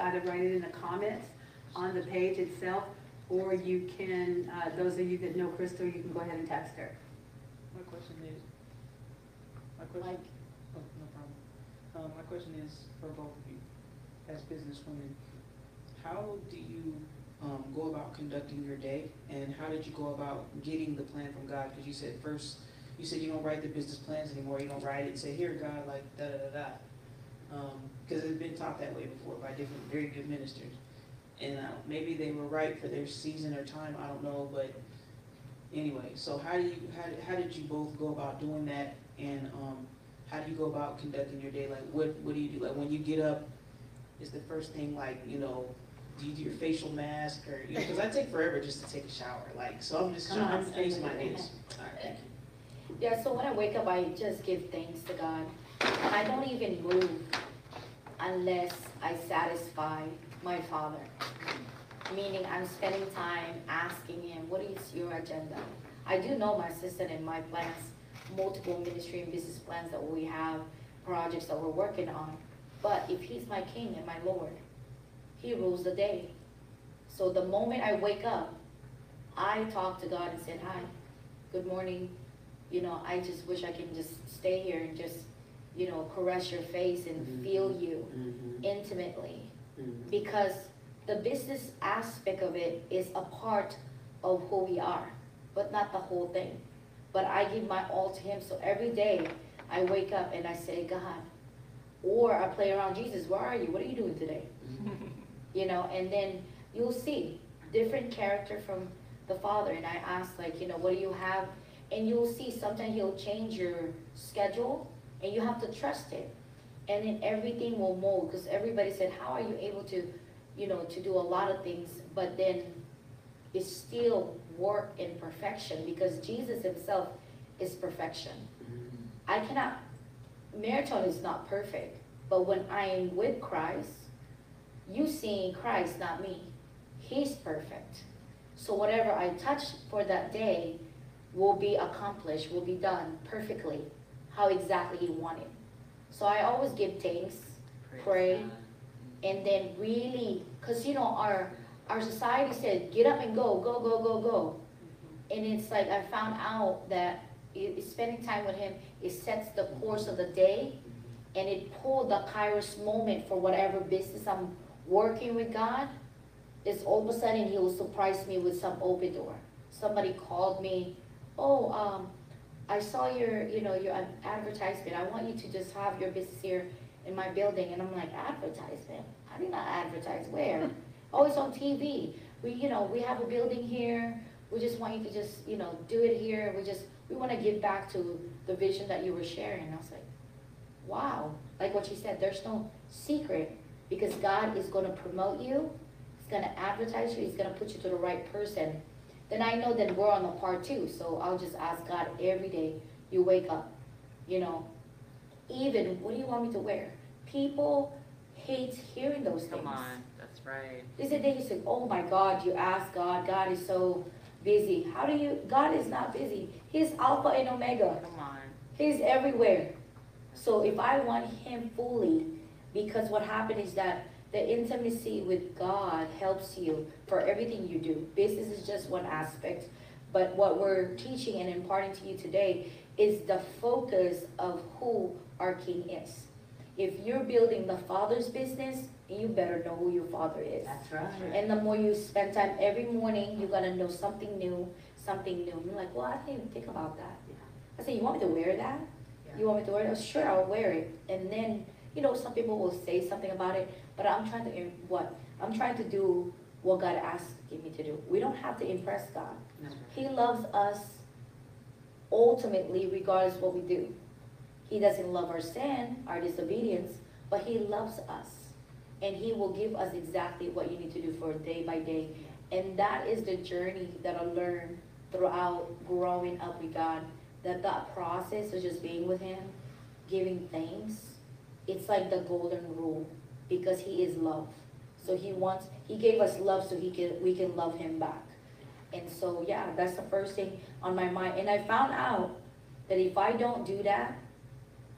either write it in the comments on the page itself, or you can, uh, those of you that know Crystal, you can go ahead and text her. My question is, my question, like, oh, no problem. Um, my question is for both of you, as businesswomen, how do you um, go about conducting your day, and how did you go about getting the plan from God? Because you said first, you said you don't write the business plans anymore. You don't write it and say, here, God, like da da da da, because um, it's been taught that way before by different very good ministers, and uh, maybe they were right for their season or time. I don't know, but anyway, so how do you how, how did you both go about doing that, and um, how do you go about conducting your day? Like, what, what do you do? Like, when you get up, is the first thing, like, you know, do you do your facial mask? Or, you know, because I take forever just to take a shower. Like, so I'm just trying I'm to face my days. All right, thank you. Yeah, so when I wake up, I just give thanks to God. I don't even move unless I satisfy my Father. meaning I'm spending time asking him, what is your agenda? I do know my sister and my plans, multiple ministry and business plans that we have, projects that we're working on. But if he's my king and my Lord, he rules the day. So the moment I wake up, I talk to God and said, hi, good morning. You know, I just wish I can just stay here and just, you know, caress your face and mm-hmm. feel you mm-hmm. intimately. Mm-hmm. Because the business aspect of it is a part of who we are, but not the whole thing. But I give my all to him. So every day I wake up and I say, God, or I play around, Jesus, where are you? What are you doing today? You know, and then you'll see different character from the Father. And I ask, like, you know, what do you have? And you'll see sometimes he'll change your schedule and you have to trust it. And then everything will mold, because everybody said, how are you able to, you know, to do a lot of things, but then it's still work in perfection, because Jesus himself is perfection. Mm-hmm. I cannot, Maritoni is not perfect, but when I am with Christ, you seeing Christ, not me, he's perfect. So whatever I touch for that day will be accomplished, will be done perfectly, how exactly he wanted. So I always give thanks, Praise pray, God. And then really, because you know, our our society said, get up and go, go, go, go, go. Mm-hmm. And it's like, I found out that it, spending time with him, it sets the course of the day, mm-hmm. and it pulled the Kairos moment for whatever business I'm working with God. It's all of a sudden, he will surprise me with some open door. Somebody called me, oh, um, I saw your, you know, your advertisement. I want you to just have your business here in my building. And I'm like, advertisement? How do you not advertise? Where? Oh, it's on T V. We, you know, we have a building here. We just want you to just, you know, do it here. We just, we want to give back to the vision that you were sharing. And I was like, wow. Like what she said, there's no secret, because God is going to promote you. He's going to advertise you. He's going to put you to the right person. Then I know that we're on the part two, so I'll just ask God every day, you wake up, you know, even, what do you want me to wear? People hate hearing those things. Come on, that's right. There's a day you say, oh my God, you ask God, God is so busy. How do you, God is not busy. He's Alpha and Omega. Come on. He's everywhere. So if I want him fully, because what happened is that the intimacy with God helps you for everything you do. Business is just one aspect, but what we're teaching and imparting to you today is the focus of who our King is. If you're building the Father's business, you better know who your Father is. That's right. And the more you spend time every morning, you're gonna know something new, something new. And you're like, well, I didn't even think about that. Yeah. I said, you want me to wear that? Yeah. You want me to wear it? Oh, sure, I'll wear it. And then, you know, some people will say something about it, but I'm trying to what I'm trying to do what God asked me to do. We don't have to impress God. No. He loves us ultimately, regardless of what we do. He doesn't love our sin, our disobedience, but he loves us, and he will give us exactly what you need to do for day by day. And that is the journey that I learned throughout growing up with God. That that process of just being with him, giving thanks, it's like the golden rule, because he is love. So he wants, he gave us love so he can, we can love him back. And so, yeah, that's the first thing on my mind. And I found out that if I don't do that,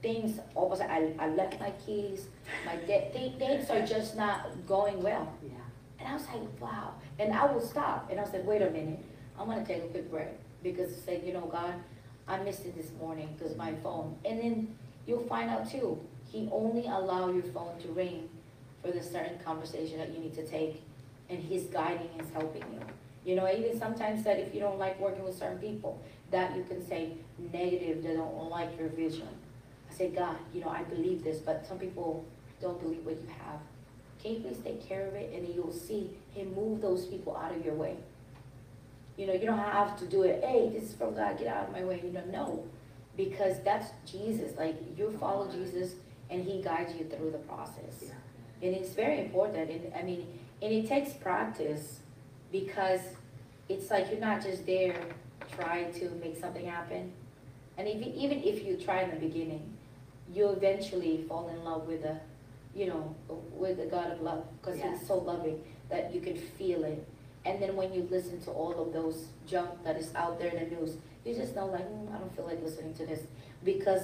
things, all of a sudden, I, I left my keys, my debt, things are just not going well. Yeah. And I was like, wow. And I will stop. And I was like, wait a minute, I'm going to take a quick break. Because I said, you know, God, I missed it this morning because my phone. And then you'll find out too, he only allows your phone to ring for the certain conversation that you need to take, and he's guiding, he's helping you. You know, even sometimes that if you don't like working with certain people, that you can say negative, they don't like your vision. I say, God, you know, I believe this, but some people don't believe what you have. Can you please take care of it? And then you'll see him move those people out of your way. You know, you don't have to do it, hey, this is from God, get out of my way. You know, no, because that's Jesus. Like, you follow Jesus, and he guides you through the process. Yeah. And it's very important, and I mean, and it takes practice, because it's like you're not just there trying to make something happen. And if you, even if you try in the beginning, you eventually fall in love with the, you know, with the God of love, because yeah. he's so loving. that you can feel it. And then when you listen to all of those junk that is out there in the news, you just know, like, mm, I don't feel like listening to this. Because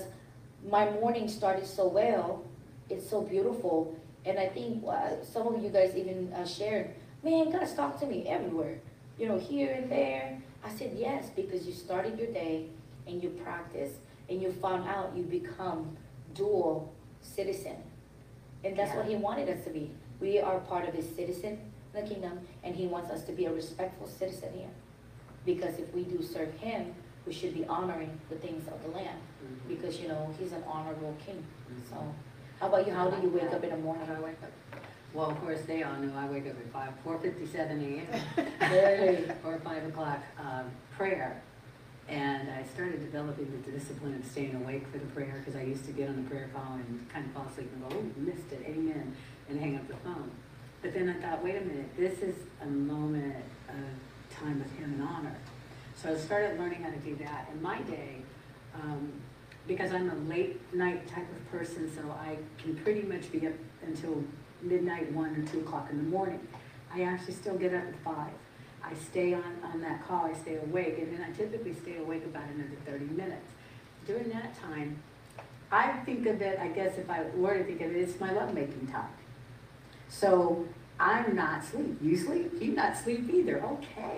my morning started so well. It's so beautiful. And I think well, some of you guys even uh, shared, man, God's talking to me everywhere. You know, here and there. I said, yes, because you started your day and you practiced and you found out you become dual citizen. And that's yeah. what he wanted us to be. We are part of his citizen, the kingdom, and he wants us to be a respectful citizen here. Because if we do serve him, we should be honoring the things of the land. Mm-hmm. Because, you know, he's an honorable king. Mm-hmm. So, how about you? How do you wake up in the morning? How do I wake up? Well, of course, they all know I wake up at five, four fifty-seven a m or five o'clock um, prayer. And I started developing the discipline of staying awake for the prayer, because I used to get on the prayer call and kind of fall asleep and go, oh, missed it, amen, and hang up the phone. But then I thought, wait a minute, this is a moment of time with him and honor. So I started learning how to do that. And my day, um, because I'm a late night type of person, so I can pretty much be up until midnight, one or two o'clock in the morning. I actually still get up at five. I stay on, on that call, I stay awake, and then I typically stay awake about another thirty minutes. During that time, I think of it, I guess if I were to think of it, it's my love-making time. So I'm not asleep. You sleep? You not sleep either. Okay.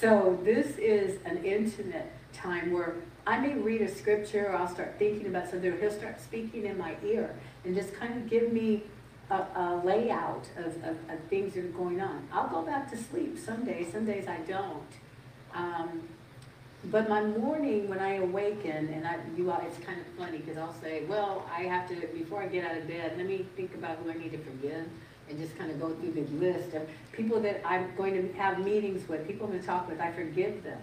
So this is an intimate time where I may read a scripture, or I'll start thinking about something, or he'll start speaking in my ear, and just kind of give me A, a layout of, of, of things that are going on. I'll go back to sleep some days, some days I don't. Um, but my morning when I awaken, and I, you all, it's kind of funny because I'll say, well, I have to, before I get out of bed, let me think about who I need to forgive and just kind of go through the list of people that I'm going to have meetings with, people I'm going to talk with, I forgive them.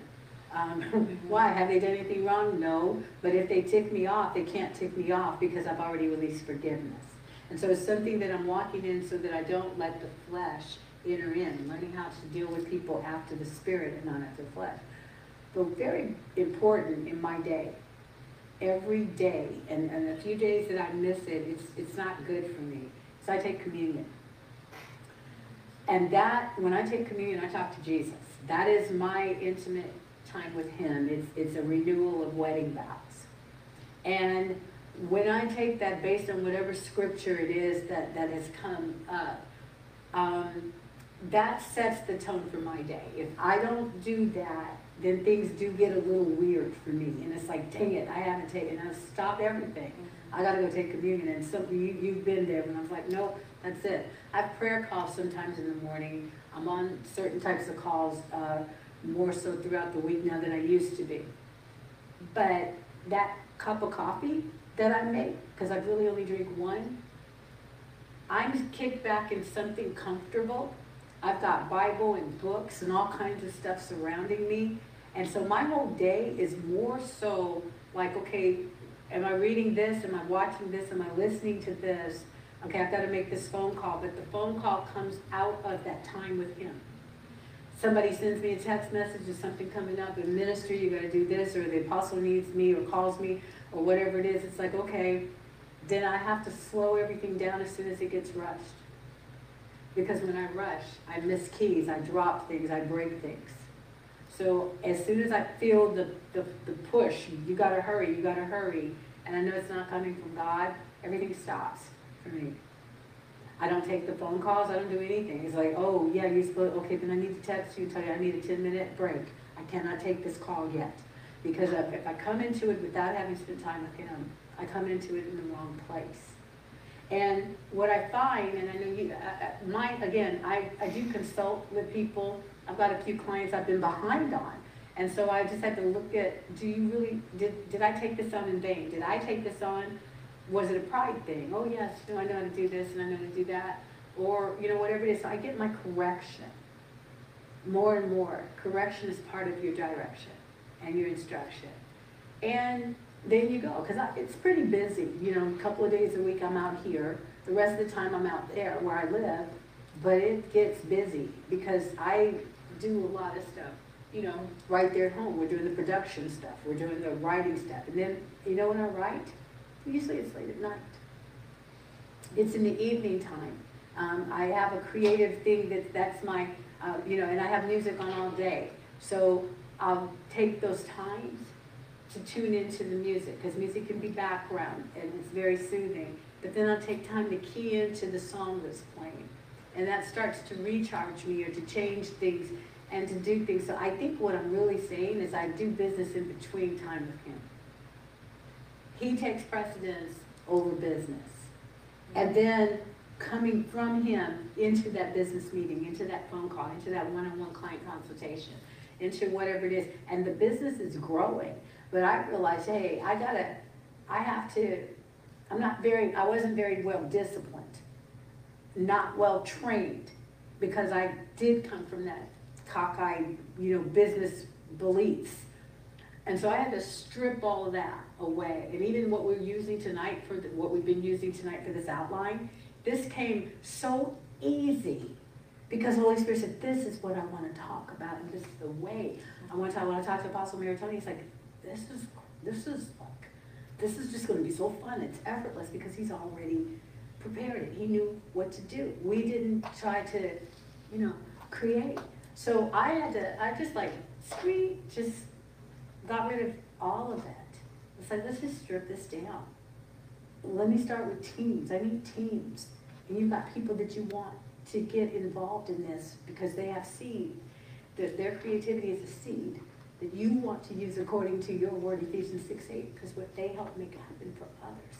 Um, why? Have they done anything wrong? No. But if they tick me off, they can't tick me off because I've already released forgiveness. And so it's something that I'm walking in so that I don't let the flesh enter in, learning how to deal with people after the spirit and not after the flesh. But very important in my day, every day, and, and a few days that I miss it, it's, it's not good for me. So I take communion. And that, when I take communion, I talk to Jesus. That is my intimate time with him. It's, it's a renewal of wedding vows. And when I take that based on whatever scripture it is that, that has come up, um, that sets the tone for my day. If I don't do that, then things do get a little weird for me. And it's like, dang it, I haven't taken, I've stopped everything. I got to go take communion. And so you, you've been there when I was like, nope, that's it. I have prayer calls sometimes in the morning. I'm on certain types of calls uh, more so throughout the week now than I used to be. But that cup of coffee that I make, because I really only drink one, I'm kicked back in something comfortable. I've got Bible and books and all kinds of stuff surrounding me. And so my whole day is more so like, okay, am I reading this? Am I watching this? Am I listening to this? Okay, I've got to make this phone call. But the phone call comes out of that time with him. Somebody sends me a text message or something coming up in ministry, you got to do this, or the apostle needs me or calls me, or whatever it is, it's like, okay, then I have to slow everything down as soon as it gets rushed. Because when I rush, I miss keys, I drop things, I break things. So as soon as I feel the, the, the push, you gotta hurry, you gotta hurry, and I know it's not coming from God, everything stops for me. I don't take the phone calls, I don't do anything. It's like, oh yeah, you're supposed, okay, then I need to text you and tell you I need a ten minute break. I cannot take this call yet. Because if I come into it without having spent time with him, I come into it in the wrong place. And what I find, and I know you, I, my, again, I, I do consult with people. I've got a few clients I've been behind on. And so I just had to look at, do you really, did, did I take this on in vain? Did I take this on? Was it a pride thing? Oh yes, you know, I know how to do this and I know how to do that. Or, you know, whatever it is. So I get my correction more and more. Correction is part of your direction and your instruction. And then you go, because it's pretty busy. You know, a couple of days a week I'm out here. The rest of the time I'm out there where I live. But it gets busy because I do a lot of stuff, you know, right there at home. We're doing the production stuff. We're doing the writing stuff. And then, you know, when I write, usually it's late at night. It's in the evening time. Um, I have a creative thing that that's my, uh, you know, and I have music on all day. So I'll take those times to tune into the music, because music can be background and it's very soothing. But then I'll take time to key into the song that's playing. And that starts to recharge me, or to change things and to do things. So I think what I'm really saying is I do business in between time with him. He takes precedence over business. And then coming from him into that business meeting, into that phone call, into that one-on-one client consultation, into whatever it is. And the business is growing. But I realized, hey, I gotta, I have to, I'm not very, I wasn't very well disciplined, not well trained, because I did come from that cockeyed, you know, business beliefs. And so I had to strip all of that away. And even what we're using tonight for the, what we've been using tonight for this outline, this came so easy because the Holy Spirit said, this is what I want to talk about, and this is the way I want to talk. When I talked to Apostle Maritoni, he's like, this is, this is, this is just going to be so fun. It's effortless because he's already prepared it. He knew what to do. We didn't try to, you know, create. So I had to, I just like, sweet, just got rid of all of that. I said, let's just strip this down. Let me start with teams. I need teams. And you've got people that you want to get involved in this because they have seed. Their, their creativity is a seed that you want to use according to your word, Ephesians six eight, because what they help make happen for others,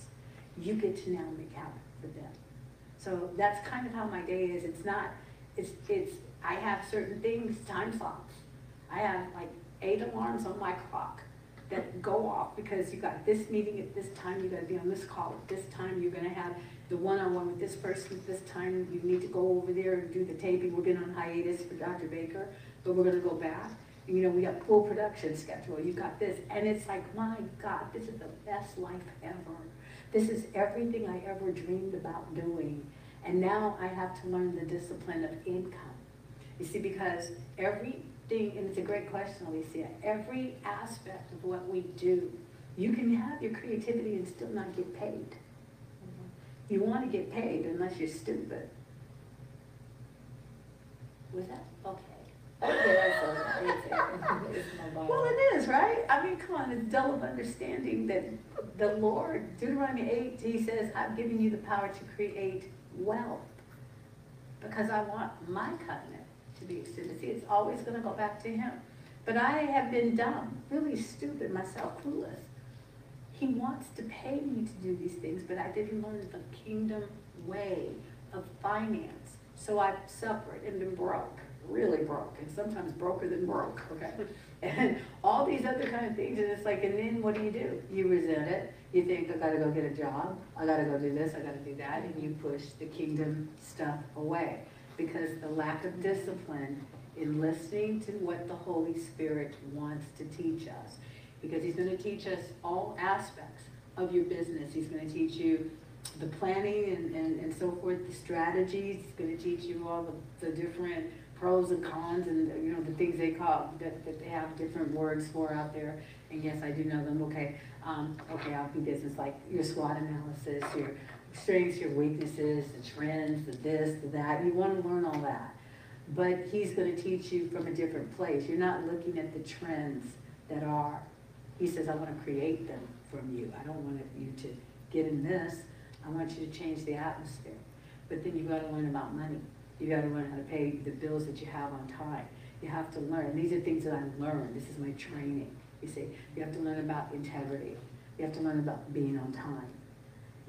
you get to now make happen for them. So that's kind of how my day is. It's not, it's, it's, I have certain things, time slots. I have like eight alarms on my clock that go off because you got this meeting at this time, you gotta be on this call at this time, you're gonna have the one-on-one with this person at this time, you need to go over there and do the taping. We've been on hiatus for Doctor Baker, but we're gonna go back. And, you know, we got full production schedule, you got this. And it's like, my God, this is the best life ever. This is everything I ever dreamed about doing. And now I have to learn the discipline of income. You see, because every thing, and it's a great question, Alicia, every aspect of what we do, you can have your creativity and still not get paid. Mm-hmm. You want to get paid unless you're stupid. Was that okay? Okay, well, it is, right? I mean, come on, it's dull of understanding that the Lord, Deuteronomy eight, he says, I've given you the power to create wealth because I want my covenant to be extended. See, it's always going to go back to him. But I have been dumb, really stupid myself, clueless. He wants to pay me to do these things, but I didn't learn the kingdom way of finance. So I've suffered and been broke. Really broke, and sometimes broker than broke, okay? And all these other kind of things, and it's like, and then what do you do? You resent it. You think, I gotta go get a job. I gotta go do this, I gotta do that, and you push the kingdom stuff away because the lack of discipline in listening to what the Holy Spirit wants to teach us, because he's gonna teach us all aspects of your business. He's gonna teach you the planning and, and, and so forth, the strategies. He's gonna teach you all the, the different pros and cons, and you know the things they call that, that they have different words for out there. And yes, I do know them. Okay, um, okay, I'll do business like your SWOT analysis, your strengths, your weaknesses, the trends, the this, the that. You want to learn all that, but he's going to teach you from a different place. You're not looking at the trends that are. He says, I want to create them from you. I don't want you to get in this. I want you to change the atmosphere. But then you've got to learn about money. You got to learn how to pay the bills that you have on time. You have to learn. These are things that I learned. This is my training, you see. You have to learn about integrity. You have to learn about being on time.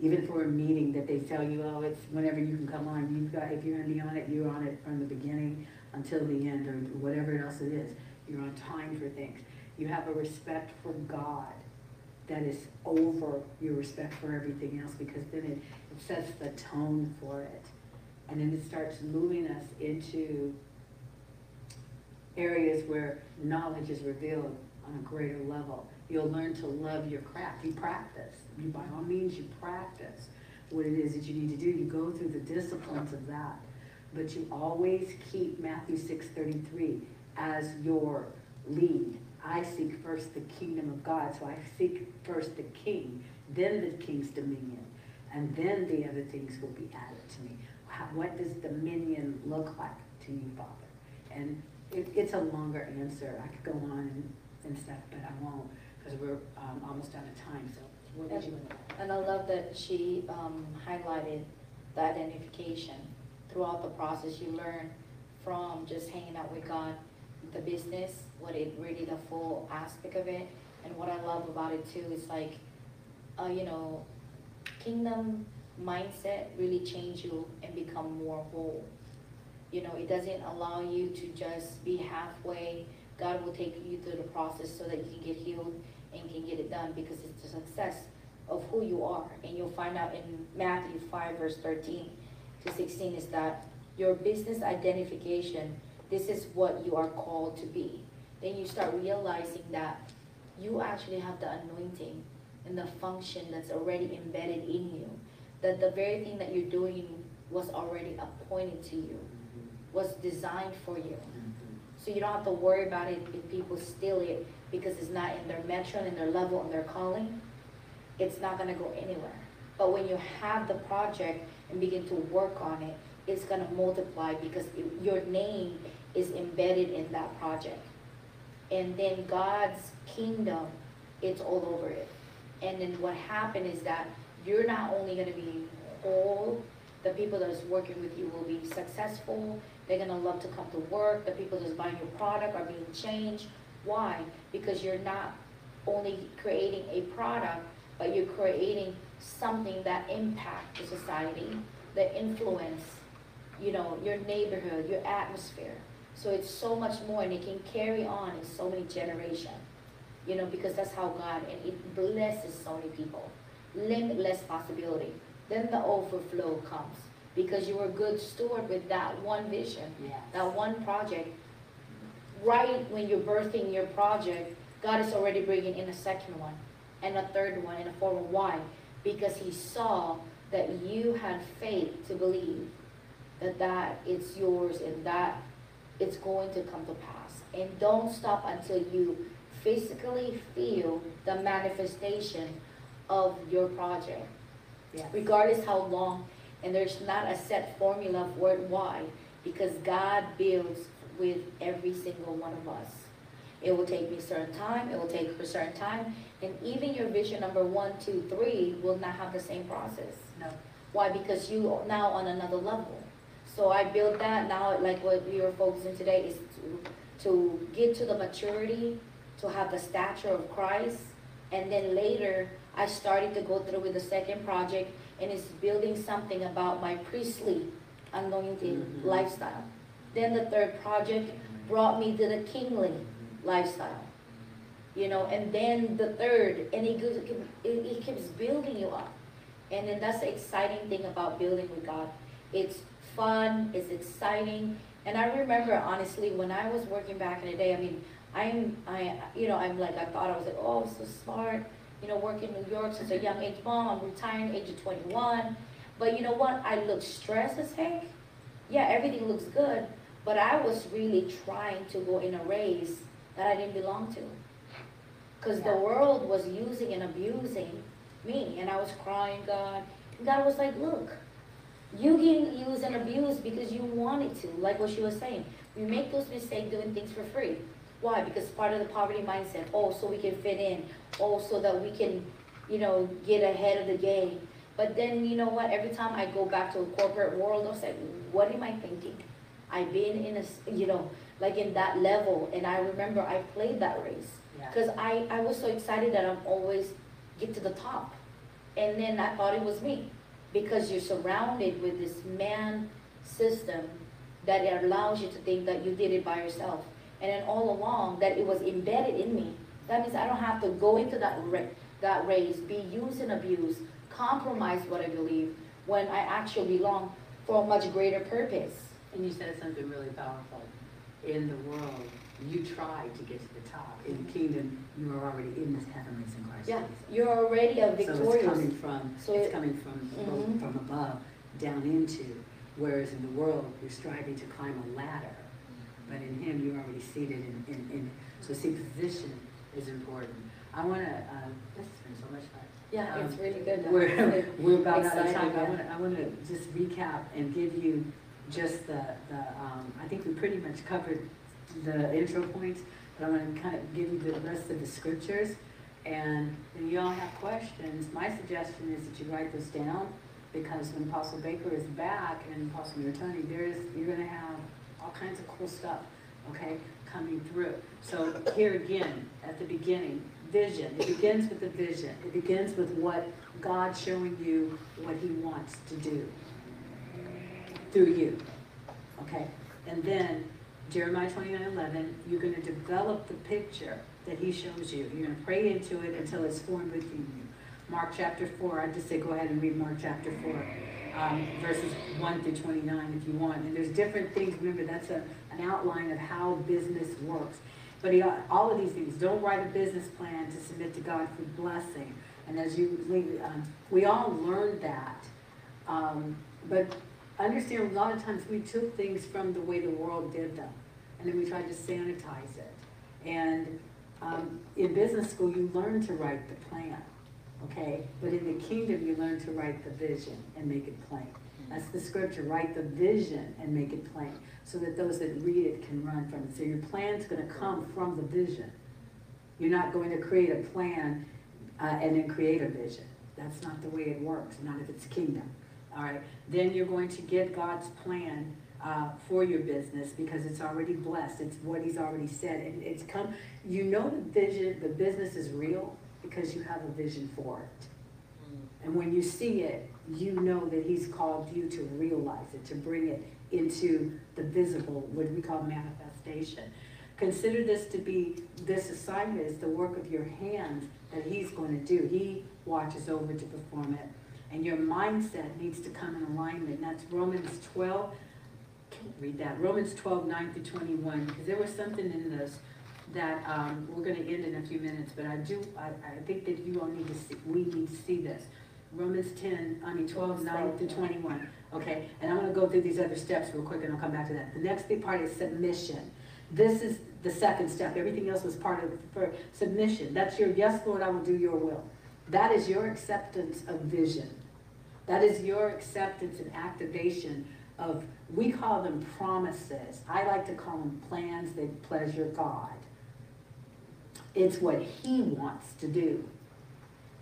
Even for a meeting that they tell you, oh, it's whenever you can come on. You've got, if you're going to be on it, you're on it from the beginning until the end, or whatever else it is. You're on time for things. You have a respect for God that is over your respect for everything else, because then it, it sets the tone for it. And then it starts moving us into areas where knowledge is revealed on a greater level. You'll learn to love your craft. You practice. You, by all means, you practice what it is that you need to do. You go through the disciplines of that. But you always keep Matthew six thirty-three as your lead. I seek first the kingdom of God. So I seek first the king, then the king's dominion, and then the other things will be added to me. how, what does dominion look like to you, Father? And it, it's a longer answer. I could go on and, and stuff, but I won't because we're um, almost out of time. So we'll get you in there. And I love that she um, highlighted the identification. Throughout the process, you learn from just hanging out with God, the business, what it really, the full aspect of it. And what I love about it too is like, uh, you know, kingdom mindset really change you and become more whole. You know, it doesn't allow you to just be halfway. God will take you through the process so that you can get healed and can get it done, because it's the success of who you are. And you'll find out in Matthew five, verse thirteen to sixteen, is that your business identification, this is what you are called to be. Then you start realizing that you actually have the anointing and the function that's already embedded in you, that the very thing that you're doing was already appointed to you, was designed for you. So you don't have to worry about it if people steal it, because it's not in their metron, in their level, in their calling. It's not going to go anywhere. But when you have the project and begin to work on it, it's going to multiply, because it, your name is embedded in that project. And then God's kingdom, it's all over it. And then what happened is that you're not only going to be whole, the people that is working with you will be successful. They're going to love to come to work. The people that's buying your product are being changed. Why? Because you're not only creating a product, but you're creating something that impacts the society, that influence, you know, your neighborhood, your atmosphere. So it's so much more, and it can carry on in so many generations, you know, because that's how God, and it blesses so many people. Limitless possibility. Then the overflow comes, because you were good steward with that one vision, yes. That one project. Right when you're birthing your project, God is already bringing in a second one, and a third one, and a fourth one. Why? Because He saw that you had faith to believe that that it's yours and that it's going to come to pass. And don't stop until you physically feel the manifestation of your project, yes. Regardless how long. And there's not a set formula for it. Why? Because God builds with every single one of us. It will take me a certain time. It will take a certain time. And even your vision number one, two, three will not have the same process. No. Why? Because you are now on another level. So I built that now, like what we are focusing today is to, to get to the maturity, to have the stature of Christ. And then later, I started to go through with the second project, and it's building something about my priestly anointing mm-hmm. lifestyle. Then the third project brought me to the kingly lifestyle, you know, and then the third, and it, it, it keeps building you up. And then that's the exciting thing about building with God. It's fun, it's exciting. And I remember, honestly, when I was working back in the day, I mean, I'm, I, you know, I'm like, I thought I was like, oh, so smart. You know, work in New York since a young age, mom, I'm retiring, age of twenty-one. But you know what? I look stressed as heck. Yeah, everything looks good. But I was really trying to go in a race that I didn't belong to. Because yeah. the world was using and abusing me. And I was crying, God. And God was like, look, you getting used and abused because you wanted to. Like what she was saying. We make those mistakes doing things for free. Why? Because part of the poverty mindset. Oh, so we can fit in. Oh, so that we can, you know, get ahead of the game. But then, you know what? Every time I go back to the corporate world, I was like, what am I thinking? I've been in a, you know, like in that level. And I remember I played that race. Because yeah. I, I was so excited that I'm always get to the top. And then I thought it was me. Because you're surrounded with this man system that it allows you to think that you did it by yourself. And then all along, that it was embedded in me. That means I don't have to go into that ra- that race, be used and abused, compromise what I believe, when I actually belong for a much greater purpose. And you said something really powerful. In the world, you tried to get to the top. In the kingdom, you are already in this heavenly in Christ. Yeah, you're already a victorious. So it's coming from, so it's it, coming from, mm-hmm. from above down into, whereas in the world, you're striving to climb a ladder. But in Him, you're already seated in, in, in. So see, position is important. I want to, uh, this has been so much fun. Yeah, um, it's really good. We're, we're about out of time. Yeah. I want to I want to just recap and give you just the, the um, I think we pretty much covered the intro points, but I want to kind of give you the rest of the scriptures. And when you all have questions, my suggestion is that you write those down, because when Apostle Baker is back and Apostle Maritoni, there is you're going to have all kinds of cool stuff, okay, coming through. So here again, at the beginning, vision. It begins with the vision. It begins with what God's showing you, what He wants to do through you, okay? And then Jeremiah twenty-nine eleven, you're going to develop the picture that He shows you. You're going to pray into it until it's formed within you. Mark chapter four, I'd just say go ahead and read Mark chapter four, um, verses one through twenty-nine if you want. And there's different things. Remember, that's a, an outline of how business works. But he, all of these things, don't write a business plan to submit to God for blessing. And as you, um, we all learned that. Um, but understand, a lot of times we took things from the way the world did them. And then we tried to sanitize it. And um, in business school, you learn to write the plan, okay? But in the kingdom, you learn to write the vision and make it plain. That's the scripture, write the vision and make it plain so that those that read it can run from it. So your plan's going to come from the vision. You're not going to create a plan uh, and then create a vision. That's not the way it works, not if it's kingdom. All right, then you're going to get God's plan uh, for your business, because it's already blessed. It's what He's already said. And it's come, you know the vision, the business is real because you have a vision for it. And when you see it, you know that He's called you to realize it, to bring it into the visible, what we call manifestation. Consider this to be, this assignment is the work of your hands that He's going to do. He watches over to perform it. And your mindset needs to come in alignment. And that's Romans twelve, can't read that, Romans twelve, nine through twenty-one, because there was something in this that um, we're going to end in a few minutes, but I do, I, I think that you all need to see, we need to see this. Romans ten, I mean twelve, nine to twenty-one. Okay, and I'm going to go through these other steps real quick and I'll come back to that. The next big part is submission. This is the second step. Everything else was part of for submission. That's your, yes, Lord, I will do your will. That is your acceptance of vision. That is your acceptance and activation of, we call them promises. I like to call them plans that pleasure God. It's what He wants to do.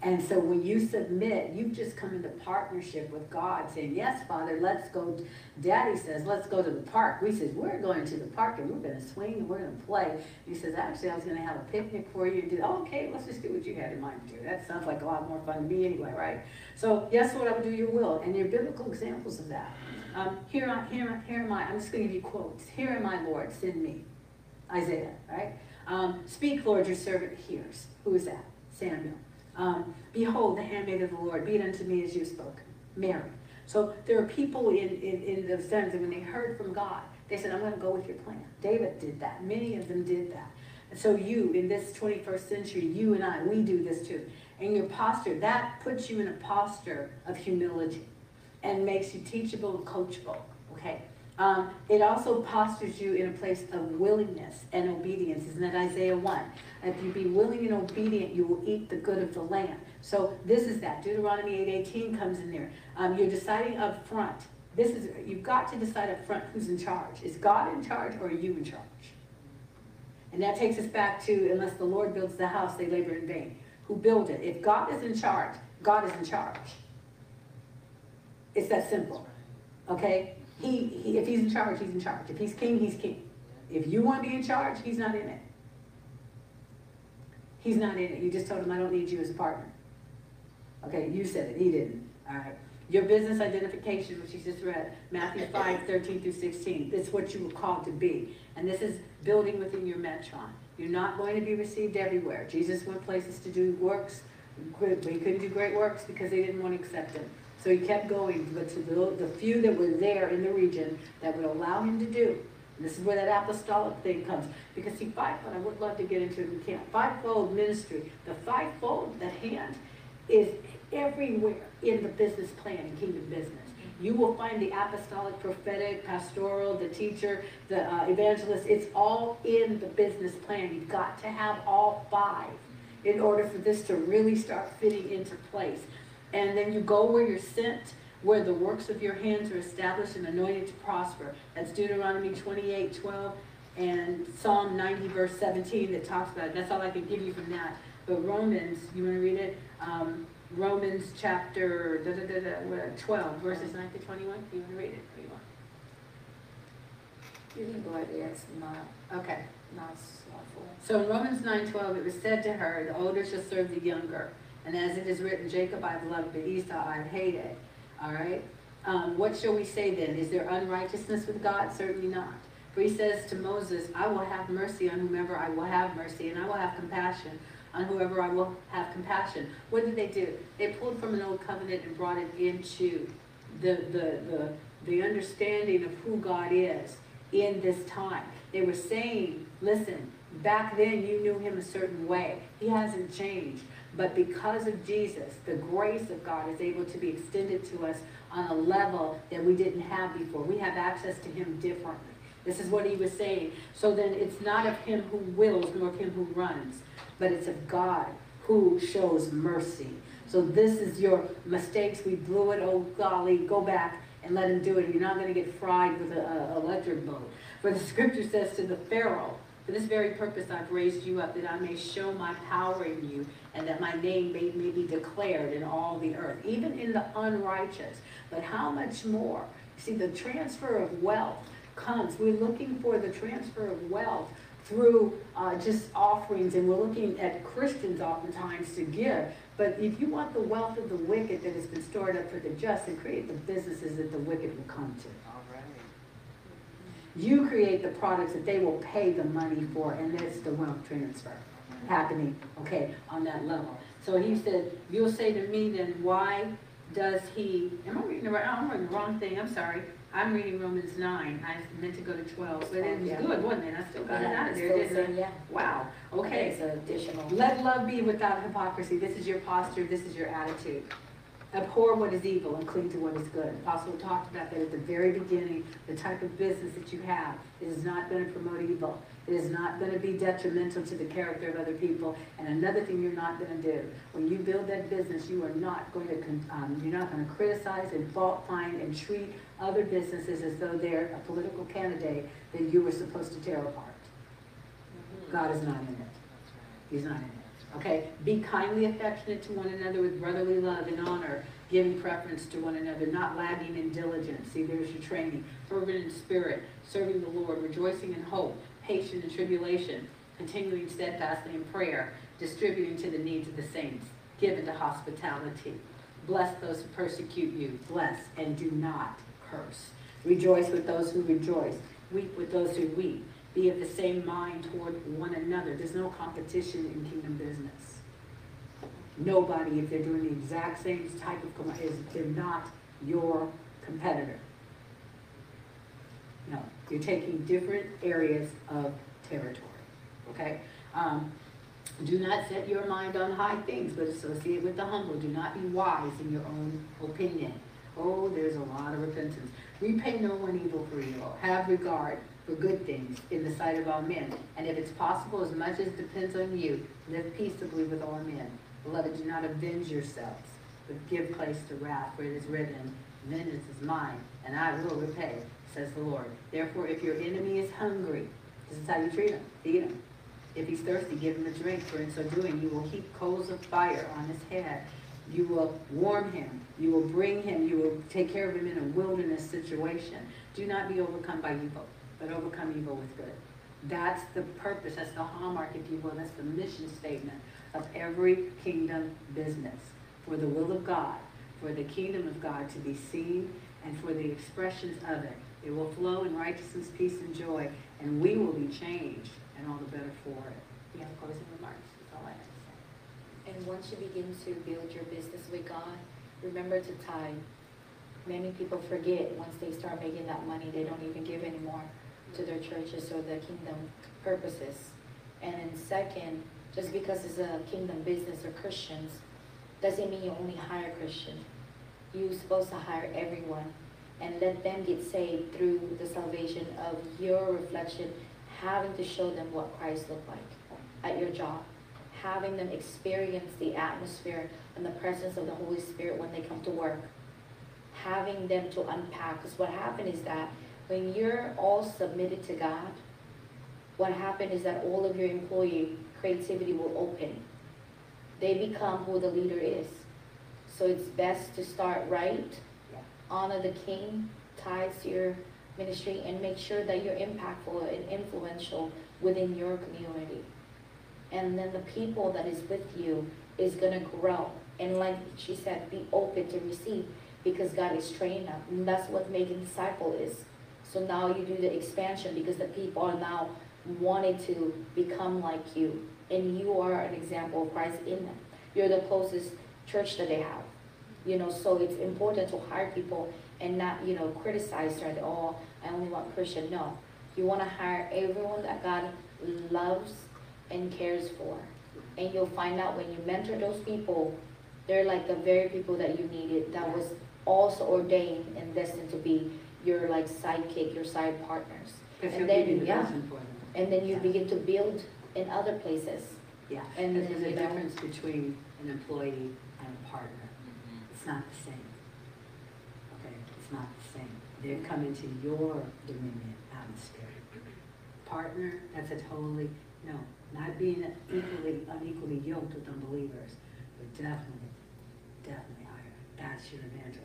And so when you submit, you just come into partnership with God, saying, yes, Father, let's go. Daddy says, let's go to the park. We said, we're going to the park, and we're going to swing, and we're going to play. And he says, actually, I was going to have a picnic for you. And do, oh, okay, let's just do what you had in mind to do. That sounds like a lot more fun to me anyway, right? So, yes, Lord, I will do your will. And there are biblical examples of that. Um, here, I, here, here am I. I'm just going to give you quotes. Here am I, Lord, send me. Isaiah, right? Um, Speak, Lord, your servant hears. Who is that? Samuel. Um, Behold, the handmaid of the Lord, be it unto me as you spoke. Mary. So there are people in, in, in those times, and when they heard from God, they said, I'm going to go with your plan. David did that. Many of them did that. And so you, in this twenty-first century, you and I, we do this too. And your posture, that puts you in a posture of humility and makes you teachable and coachable. Okay. Um, it also postures you in a place of willingness and obedience. Isn't that Isaiah one? If you be willing and obedient, you will eat the good of the land. So this is that. Deuteronomy eight eighteen comes in there. Um, you're deciding up front. This is, you've got to decide up front who's in charge. Is God in charge or are you in charge? And that takes us back to, unless the Lord builds the house, they labor in vain. Who build it? If God is in charge, God is in charge. It's that simple. Okay? He, he, if he's in charge, he's in charge. If he's king, he's king. If you want to be in charge, he's not in it. He's not in it. You just told him, I don't need you as a partner. Okay, you said it. He didn't. All right. Your business identification, which you just read, Matthew five, thirteen through sixteen. That's what you were called to be. And this is building within your metron. You're not going to be received everywhere. Jesus went places to do works, but he couldn't do great works because they didn't want to accept him. So he kept going, but to the, the few that were there in the region that would allow him to do. And this is where that apostolic thing comes. Because see, fivefold, I would love to get into it, we can't. Fivefold ministry, the fivefold, the hand, is everywhere in the business plan and kingdom business. You will find the apostolic, prophetic, pastoral, the teacher, the uh, evangelist. It's all in the business plan. You've got to have all five in order for this to really start fitting into place. And then you go where you're sent, where the works of your hands are established and anointed to prosper. That's Deuteronomy twenty-eight twelve and Psalm ninety verse seventeen that talks about it. That's all I can give you from that. But Romans, you want to read it? Um, Romans chapter da, da, da, da, what, twelve verses nine to twenty-one. You want to read it? Or you want? You can go ahead and ask my. Okay. Not so in Romans nine twelve, it was said to her, the older shall serve the younger. And as it is written, Jacob I loved, but Esau I hated. All right? Um, what shall we say then? Is there unrighteousness with God? Certainly not. For he says to Moses, I will have mercy on whomever I will have mercy, and I will have compassion on whoever I will have compassion. What did they do? They pulled from an old covenant and brought it into the, the, the, the understanding of who God is in this time. They were saying, listen, back then you knew him a certain way. He hasn't changed. But because of Jesus, the grace of God is able to be extended to us on a level that we didn't have before. We have access to him differently. This is what he was saying. So then it's not of him who wills, nor of him who runs, but it's of God who shows mercy. So this is your mistakes. We blew it, oh golly, go back and let him do it. You're not going to get fried with an electric boat. For the scripture says to the Pharaoh, for this very purpose I've raised you up, that I may show my power in you, and that my name may, may be declared in all the earth, even in the unrighteous. But how much more? See, the transfer of wealth comes. We're looking for the transfer of wealth through uh, just offerings, and we're looking at Christians oftentimes to give. But if you want the wealth of the wicked that has been stored up for the just, and create the businesses that the wicked will come to. All right. You create the products that they will pay the money for, and that's the wealth transfer happening, okay, on that level. So he said, you'll say to me then, why does he, am I reading the right, I'm reading the wrong thing, I'm sorry. I'm reading Romans nine. I meant to go to twelve, but it was good, wasn't it? I still got yeah, it out of there, didn't I? Yeah. Wow. Okay. It's additional. Let love be without hypocrisy. This is your posture. This is your attitude. Abhor what is evil and cling to what is good. Apostle talked about that at the very beginning. The type of business that you have is not going to promote evil. It is not going to be detrimental to the character of other people. And another thing you're not going to do, when you build that business, you are not going to um, you're not going to criticize and fault find and treat other businesses as though they're a political candidate that you were supposed to tear apart. God is not in it. He's not in it. Okay, be kindly affectionate to one another with brotherly love and honor, giving preference to one another, not lagging in diligence. See, there's your training. Fervent in spirit, serving the Lord, rejoicing in hope, patient in tribulation, continuing steadfastly in prayer, distributing to the needs of the saints, given to hospitality. Bless those who persecute you. Bless and do not curse. Rejoice with those who rejoice. Weep with those who weep. Be of the same mind toward one another. There's no competition in kingdom business. Nobody, if they're doing the exact same type of commodity, they're not your competitor. No, you're taking different areas of territory, okay? Um, do not set your mind on high things, but associate with the humble. Do not be wise in your own opinion. Oh, there's a lot of repentance. Repay no one evil for evil. Have regard for good things in the sight of all men, and if it's possible, as much as depends on you, live peaceably with all men. Beloved, do not avenge yourselves, but give place to wrath, for it is written, vengeance is mine, and I will repay, says the Lord. Therefore, if your enemy is hungry, this is how you treat him, feed him. If he's thirsty, give him a drink, for in so doing, you will heap coals of fire on his head. You will warm him. You will bring him. You will take care of him in a wilderness situation. Do not be overcome by evil, but overcome evil with good. That's the purpose, that's the hallmark, if you will, that's the mission statement of every kingdom business. For the will of God, for the kingdom of God to be seen, and for the expressions of it. It will flow in righteousness, peace, and joy, and we will be changed, and all the better for it. You have closing remarks, that's all I have to say. And once you begin to build your business with God, remember to tithe. Many people forget, once they start making that money, they don't even give anymore to their churches or the kingdom purposes. And then second, just because it's a kingdom business or Christians, doesn't mean you only hire Christian. You're supposed to hire everyone and let them get saved through the salvation of your reflection, having to show them what Christ looked like at your job, having them experience the atmosphere and the presence of the Holy Spirit when they come to work. Having them to unpack. Because what happened is that when you're all submitted to God, what happened is that all of your employee creativity will open. They become who the leader is. So it's best to start right, yeah. honor the King, tithes to your ministry, and make sure that you're impactful and influential within your community. And then the people that is with you is gonna grow. And like she said, be open to receive, because God is training up. And that's what making disciple is. So now you do the expansion because the people are now wanting to become like you. And you are an example of Christ in them. You're the closest church that they have. You know, so it's important to hire people and not, you know, criticize them at all. I only want Christian. No. You want to hire everyone that God loves and cares for. And you'll find out when you mentor those people, they're like the very people that you needed, that was also ordained and destined to be your like sidekick, your side partners. And then, yeah, the and then you yeah. begin to build in other places. Yeah, and there's a difference know. between an employee and a partner. Mm-hmm. It's not the same. Okay, it's not the same. They're coming to your dominion atmosphere. Partner, that's a totally, no, not being equally, unequally yoked with unbelievers, but definitely, definitely higher. That's your evangelism.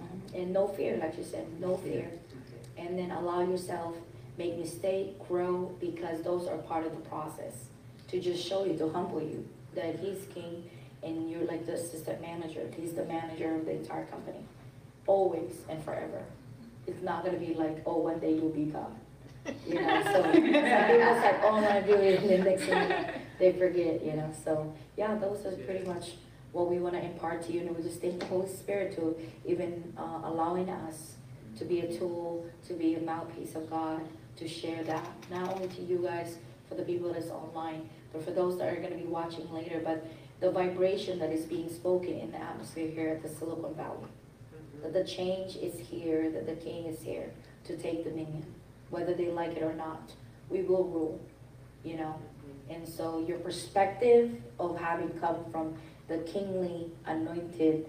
Mm-hmm. And no fear, like you said, no fear. fear. Okay. And then allow yourself make mistake, grow, because those are part of the process. To just show you, to humble you, that he's king and you're like the assistant manager. He's the manager of the entire company, always and forever. It's not gonna be like, oh, one day you'll be God. You know, so some people say, oh, I'm gonna do it, and then next thing they forget, you know. So yeah, those are pretty much what we wanna impart to you, and we just thank the Holy Spirit to even uh, allowing us to be a tool, to be a mouthpiece of God, to share that, not only to you guys, for the people that's online, but for those that are going to be watching later, but the vibration that is being spoken in the atmosphere here at the Silicon Valley, mm-hmm. that the change is here, that the King is here to take dominion, whether they like it or not, we will rule, you know, mm-hmm. and so your perspective of having come from the kingly, anointed,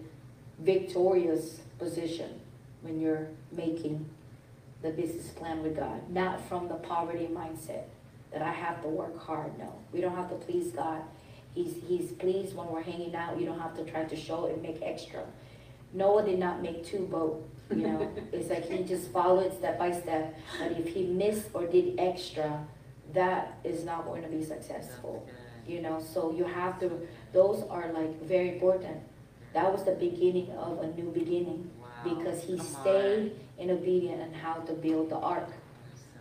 victorious position when you're making the business plan with God, not from the poverty mindset that I have to work hard. No, we don't have to please God. He's he's pleased when we're hanging out. You don't have to try to show and make extra. Noah did not make two boats. You know, it's like he just followed step by step. But if he missed or did extra, that is not going to be successful. You know, so you have to. Those are like very important. That was the beginning of a new beginning. Because he stayed in obedience on how to build the ark.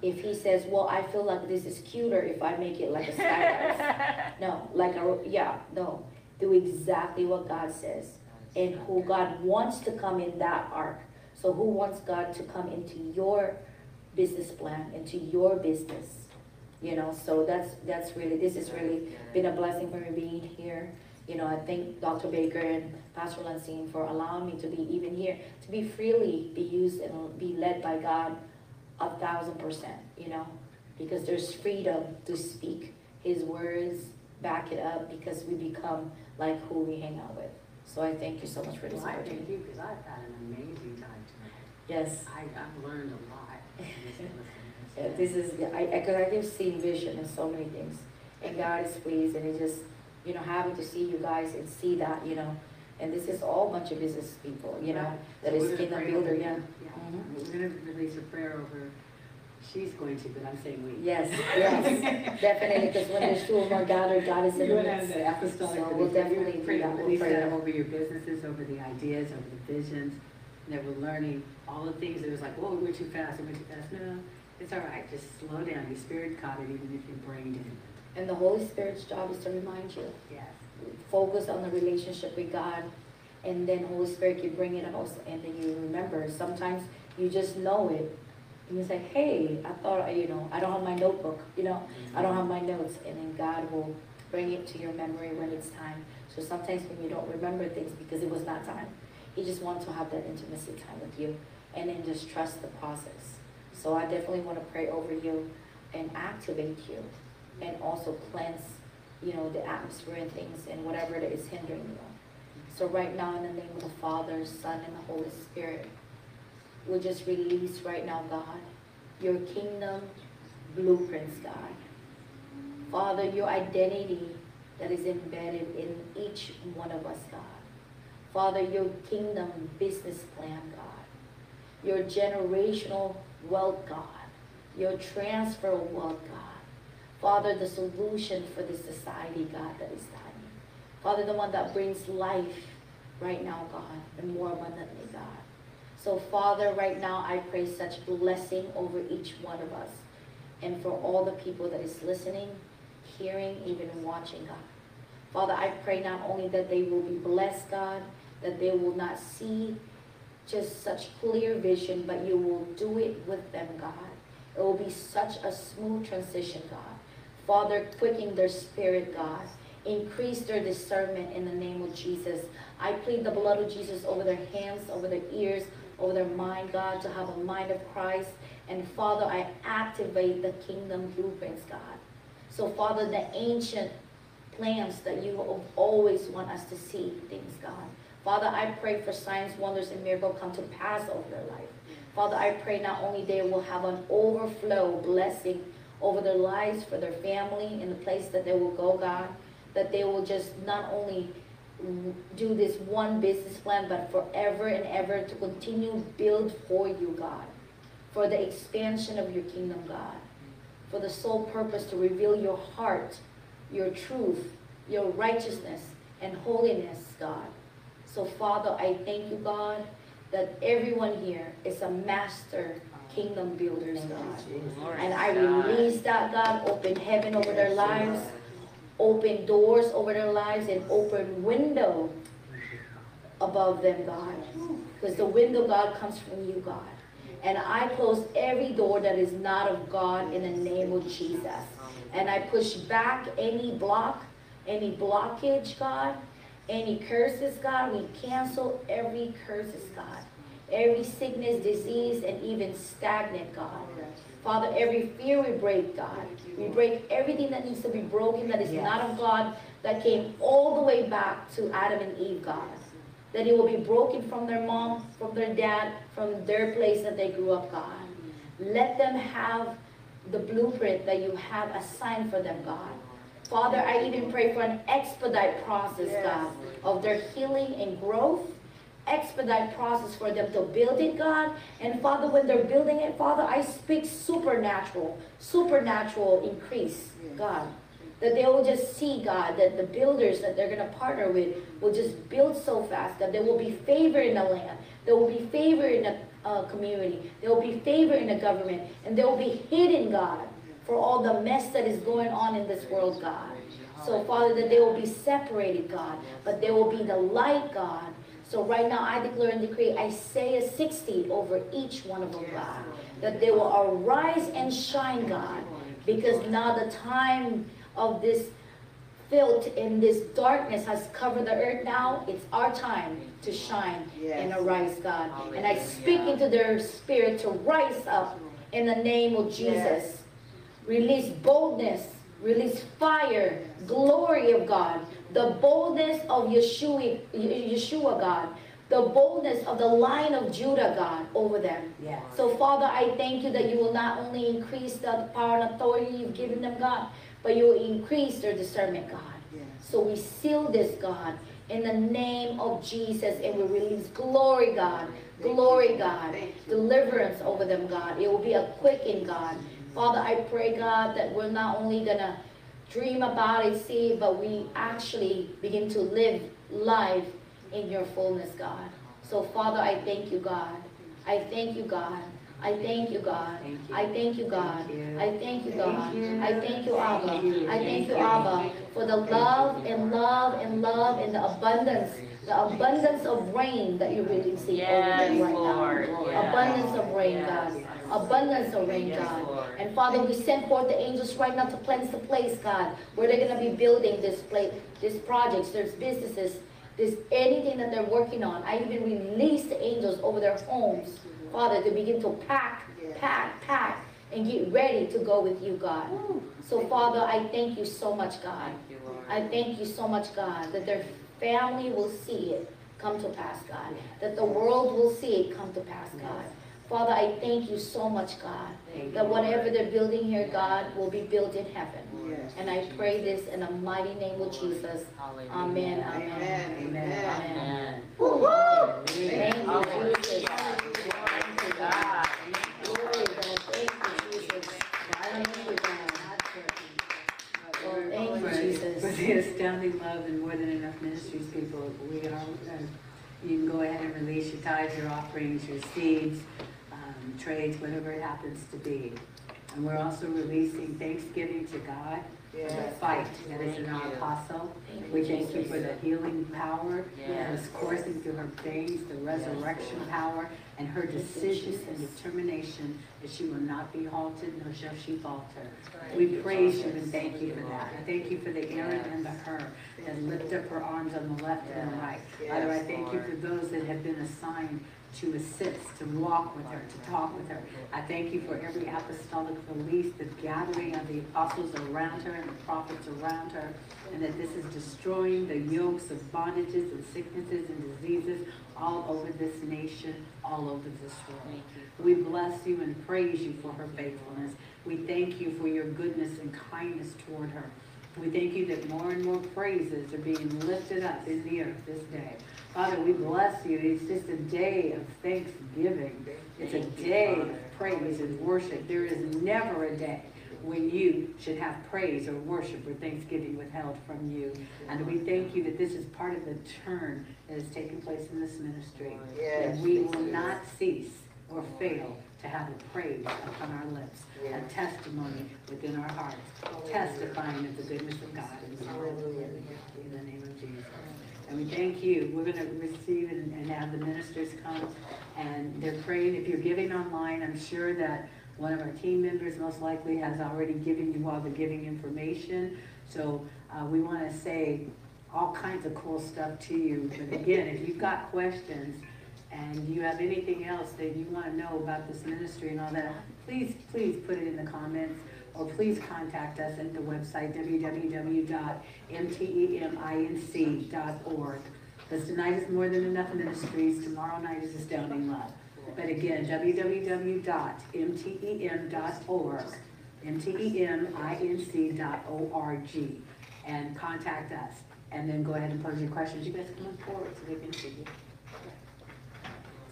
If he says, well, I feel like this is cuter if I make it like a skydive. no, like a, yeah, no. Do exactly what God says and who God wants to come in that ark. So who wants God to come into your business plan, into your business? You know, so that's, that's really, this has really been a blessing for me being here. You know, I thank Doctor Baker and Pastor Lindsey for allowing me to be even here, to be freely be used and be led by God a thousand percent, you know, because there's freedom to speak his words, back it up, because we become like who we hang out with. So I thank you so much for this well, opportunity. I thank you because I've had an amazing time tonight. Yes. I, I've learned a lot. yeah, this is, I, because I, I keep seeing vision in so many things, and God is pleased, and it just, you know, having to see you guys and see that, you know, and this is all bunch of business people, you know, right. that so is kingdom builder, yeah. yeah. Mm-hmm. We're going to release a prayer over, she's going to, but I'm saying we. Yes, yes, definitely, because when there's two or more gathered, God is in the midst. The apostolic so we'll definitely pray, that. We'll release pray that over your businesses, over the ideas, over the visions, and that we're learning all the things that was like, whoa, we went too fast, we went too fast. No, it's all right, just slow down. Your spirit caught it, even if your brain didn't. And the Holy Spirit's job is to remind you. Yes. Focus on the relationship with God, and then Holy Spirit can bring it up, and then you remember. Sometimes you just know it, and you say, "Hey, I thought you know, I don't have my notebook, you know, mm-hmm. I don't have my notes," and then God will bring it to your memory when it's time. So sometimes when you don't remember things because it was not time, He just wants to have that intimacy time with you, and then just trust the process. So I definitely want to pray over you, and activate you. And also cleanse you know, the atmosphere and things and whatever it is hindering you. So right now, in the name of the Father, Son, and the Holy Spirit, we just release right now, God, your kingdom blueprints, God. Father, your identity that is embedded in each one of us, God. Father, your kingdom business plan, God. Your generational wealth, God. Your transfer of wealth, God. Father, the solution for this society, God, that is dying. Father, the one that brings life right now, God, and more abundantly, God. So, Father, right now, I pray such blessing over each one of us and for all the people that is listening, hearing, even watching, God. Father, I pray not only that they will be blessed, God, that they will not see just such clear vision, but you will do it with them, God. It will be such a smooth transition, God. Father, quicken their spirit, God. Increase their discernment in the name of Jesus. I plead the blood of Jesus over their hands, over their ears, over their mind, God, to have a mind of Christ. And Father, I activate the kingdom blueprints, God. So Father, the ancient plans that you always want us to see things, God. Father, I pray for signs, wonders, and miracles come to pass over their life. Father, I pray not only they will have an overflow blessing over their lives, for their family, and the place that they will go, God, that they will just not only do this one business plan, but forever and ever to continue build for you, God, for the expansion of your kingdom, God, for the sole purpose to reveal your heart, your truth, your righteousness, and holiness, God. So, Father, I thank you, God, that everyone here is a master kingdom builders, God. And I release that, God, open heaven over their lives, open doors over their lives, and open window above them, God. Because the window, God, comes from you, God. And I close every door that is not of God in the name of Jesus. And I push back any block, any blockage, God, any curses, God. We cancel every curses, God. Every sickness, disease, and even stagnant, God. Father, every fear we break, God. We break everything that needs to be broken that is yes. not of God, that came all the way back to Adam and Eve, God. That it will be broken from their mom, from their dad, from their place that they grew up, God. Let them have the blueprint that you have assigned for them, God. Father, I even pray for an expedite process, God, of their healing and growth. Expedite process for them to build it, God. And Father, when they're building it, Father, I speak supernatural, supernatural increase, God. That they will just see, God, that the builders that they're going to partner with will just build so fast that there will be favor in the land. There will be favor in the uh, community. There will be favor in the government. And there will be hidden, God, for all the mess that is going on in this world, God. So, Father, that they will be separated, God, but there will be the light, God. So right now, I declare and decree Isaiah sixty over each one of them, God, that they will arise and shine, God, because now the time of this filth and this darkness has covered the earth. Now it's our time to shine yes. and arise, God. Hallelujah. And I speak into their spirit to rise up in the name of Jesus. Yes. Release boldness, release fire, glory of God, the boldness of Yeshua, Yeshua God, the boldness of the line of Judah, God, over them. Yes. So, Father, I thank you that you will not only increase the power and authority you've given them, God, but you will increase their discernment, God. Yes. So we seal this, God, in the name of Jesus, and we release glory, God, glory, God, deliverance over them, God. It will be a quickening, God. Father, I pray, God, that we're not only going to dream about it, see, but we actually begin to live life in your fullness, God. So, Father, I thank you, God. I thank you, God. I thank you, God. I thank you, God. I thank you, God. I thank you, Abba. I thank you, Abba, for the love and love and love and the abundance, the abundance of rain that you're releasing over me right now. Abundance of rain, God. Abundance of rain, God. And Father, we send forth the angels right now to cleanse the place, God, where they're going to be building this place, these projects, there's businesses, there's anything that they're working on. I even release the angels over their homes, Father, to begin to pack, pack, pack, and get ready to go with you, God. So, Father, I thank you so much, God. I thank you so much, God, that their family will see it come to pass, God. That the world will see it come to pass, God. Father, I thank you so much, God, that whatever they're building here, God, will be built in heaven. And I pray this in the mighty name of Jesus. Amen. Amen. Amen. Amen. Thank you, Jesus. Thank you, God. Thank you, Jesus. Thank you, God. Thank you, Jesus. For the astounding love and More Than Enough Ministries, people, we are, you can go ahead and release your tithes, your offerings, your seeds, um, trades, whatever it happens to be. And we're also releasing thanksgiving to God yes. for the fight that is in our apostle. Thank we thank you, you for the healing power yes. that is coursing through her veins, the resurrection yes. power, and her decision and determination that she will not be halted, nor shall she falter. Right. We praise you and thank you for that. I thank you for the Aaron yes. and the her that lift up her arms on the left yes. and the right. Yes, Father, I thank Lord. you for those that have been assigned to assist, to walk with her, to talk with her. I thank you for every apostolic release, the gathering of the apostles around her and the prophets around her, and that this is destroying the yokes of bondages and sicknesses and diseases all over this nation, all over this world. We bless you and praise you for her faithfulness. We thank you for your goodness and kindness toward her. We thank you that more and more praises are being lifted up in the earth this day. Father, we bless you. It's just a day of thanksgiving. It's a day of praise and worship. There is never a day when you should have praise or worship or thanksgiving withheld from you. And we thank you that this is part of the turn that has taken place in this ministry. Yes, that we will not cease or fail to have a praise upon our lips, yeah. a testimony within our hearts, Hallelujah. testifying of the goodness of God. Hallelujah. In the name of Jesus. And we thank you. We're going to receive and, and have the ministers come, and they're praying. If you're giving online, I'm sure that one of our team members most likely has already given you all the giving information. So uh, we want to say all kinds of cool stuff to you. But again, if you've got questions, and you have anything else that you want to know about this ministry and all that, please, please put it in the comments, or please contact us at the website, w w w dot m t e m inc dot org. Because tonight is More Than Enough Ministries, tomorrow night is Astounding Love. But again, w w w dot m t e m dot org, m t e m inc dot org, and contact us. And then go ahead and pose your questions. You guys can look forward so they can see you.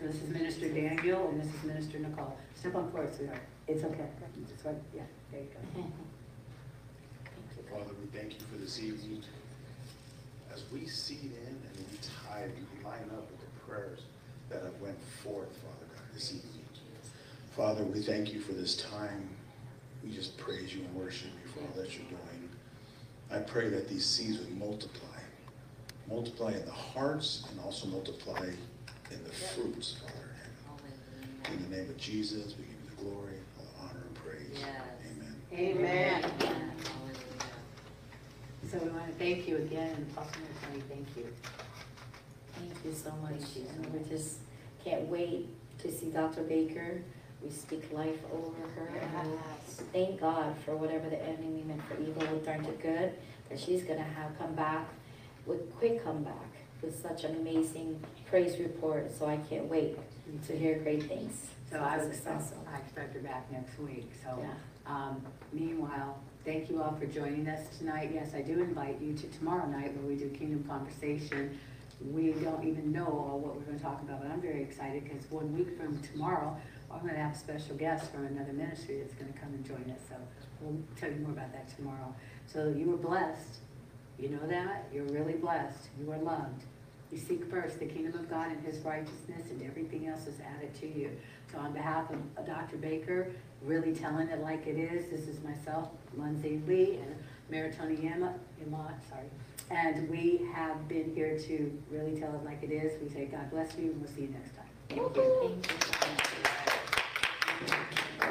So this is Minister Daniel, and this is Minister Nicole. Step on forward, sweetheart. It's okay. It's right. Yeah, there you go. Father, we thank you for this evening. As we seed in and we tithe, we line up with the prayers that have went forth, Father God, this evening. Father, we thank you for this time. We just praise you and worship you for all that you're doing. I pray that these seeds would multiply. Multiply in the hearts and also multiply in the fruits, Father. In the name of Jesus, we give you the glory, all the honor, and praise. Yes. Amen. Amen. Amen. So we want to thank you again. Pastor Lindsey, thank you. Thank you so much. You. And we just can't wait to see Doctor Baker. We speak life over her. Yes. Thank God for whatever the enemy meant for evil will turn to good, that she's going to have come back with quick comeback. With such an amazing praise report, so I can't wait to hear great things. So I was awesome. I expect her back next week. So yeah. um, meanwhile, thank you all for joining us tonight. Yes, I do invite you to tomorrow night where we do Kingdom Conversation. We don't even know all what we're going to talk about, but I'm very excited because one week from tomorrow, I'm going to have a special guest from another ministry that's going to come and join us. So we'll tell you more about that tomorrow. So you were blessed. You know that? You're really blessed. You are loved. You seek first the kingdom of God and his righteousness, and everything else is added to you. So on behalf of Doctor Baker, really telling it like it is, this is myself, Lindsey Lee, and Maritoni Emma, Emma, sorry. And we have been here to really tell it like it is. We say God bless you, and we'll see you next time. Thank you. Thank you.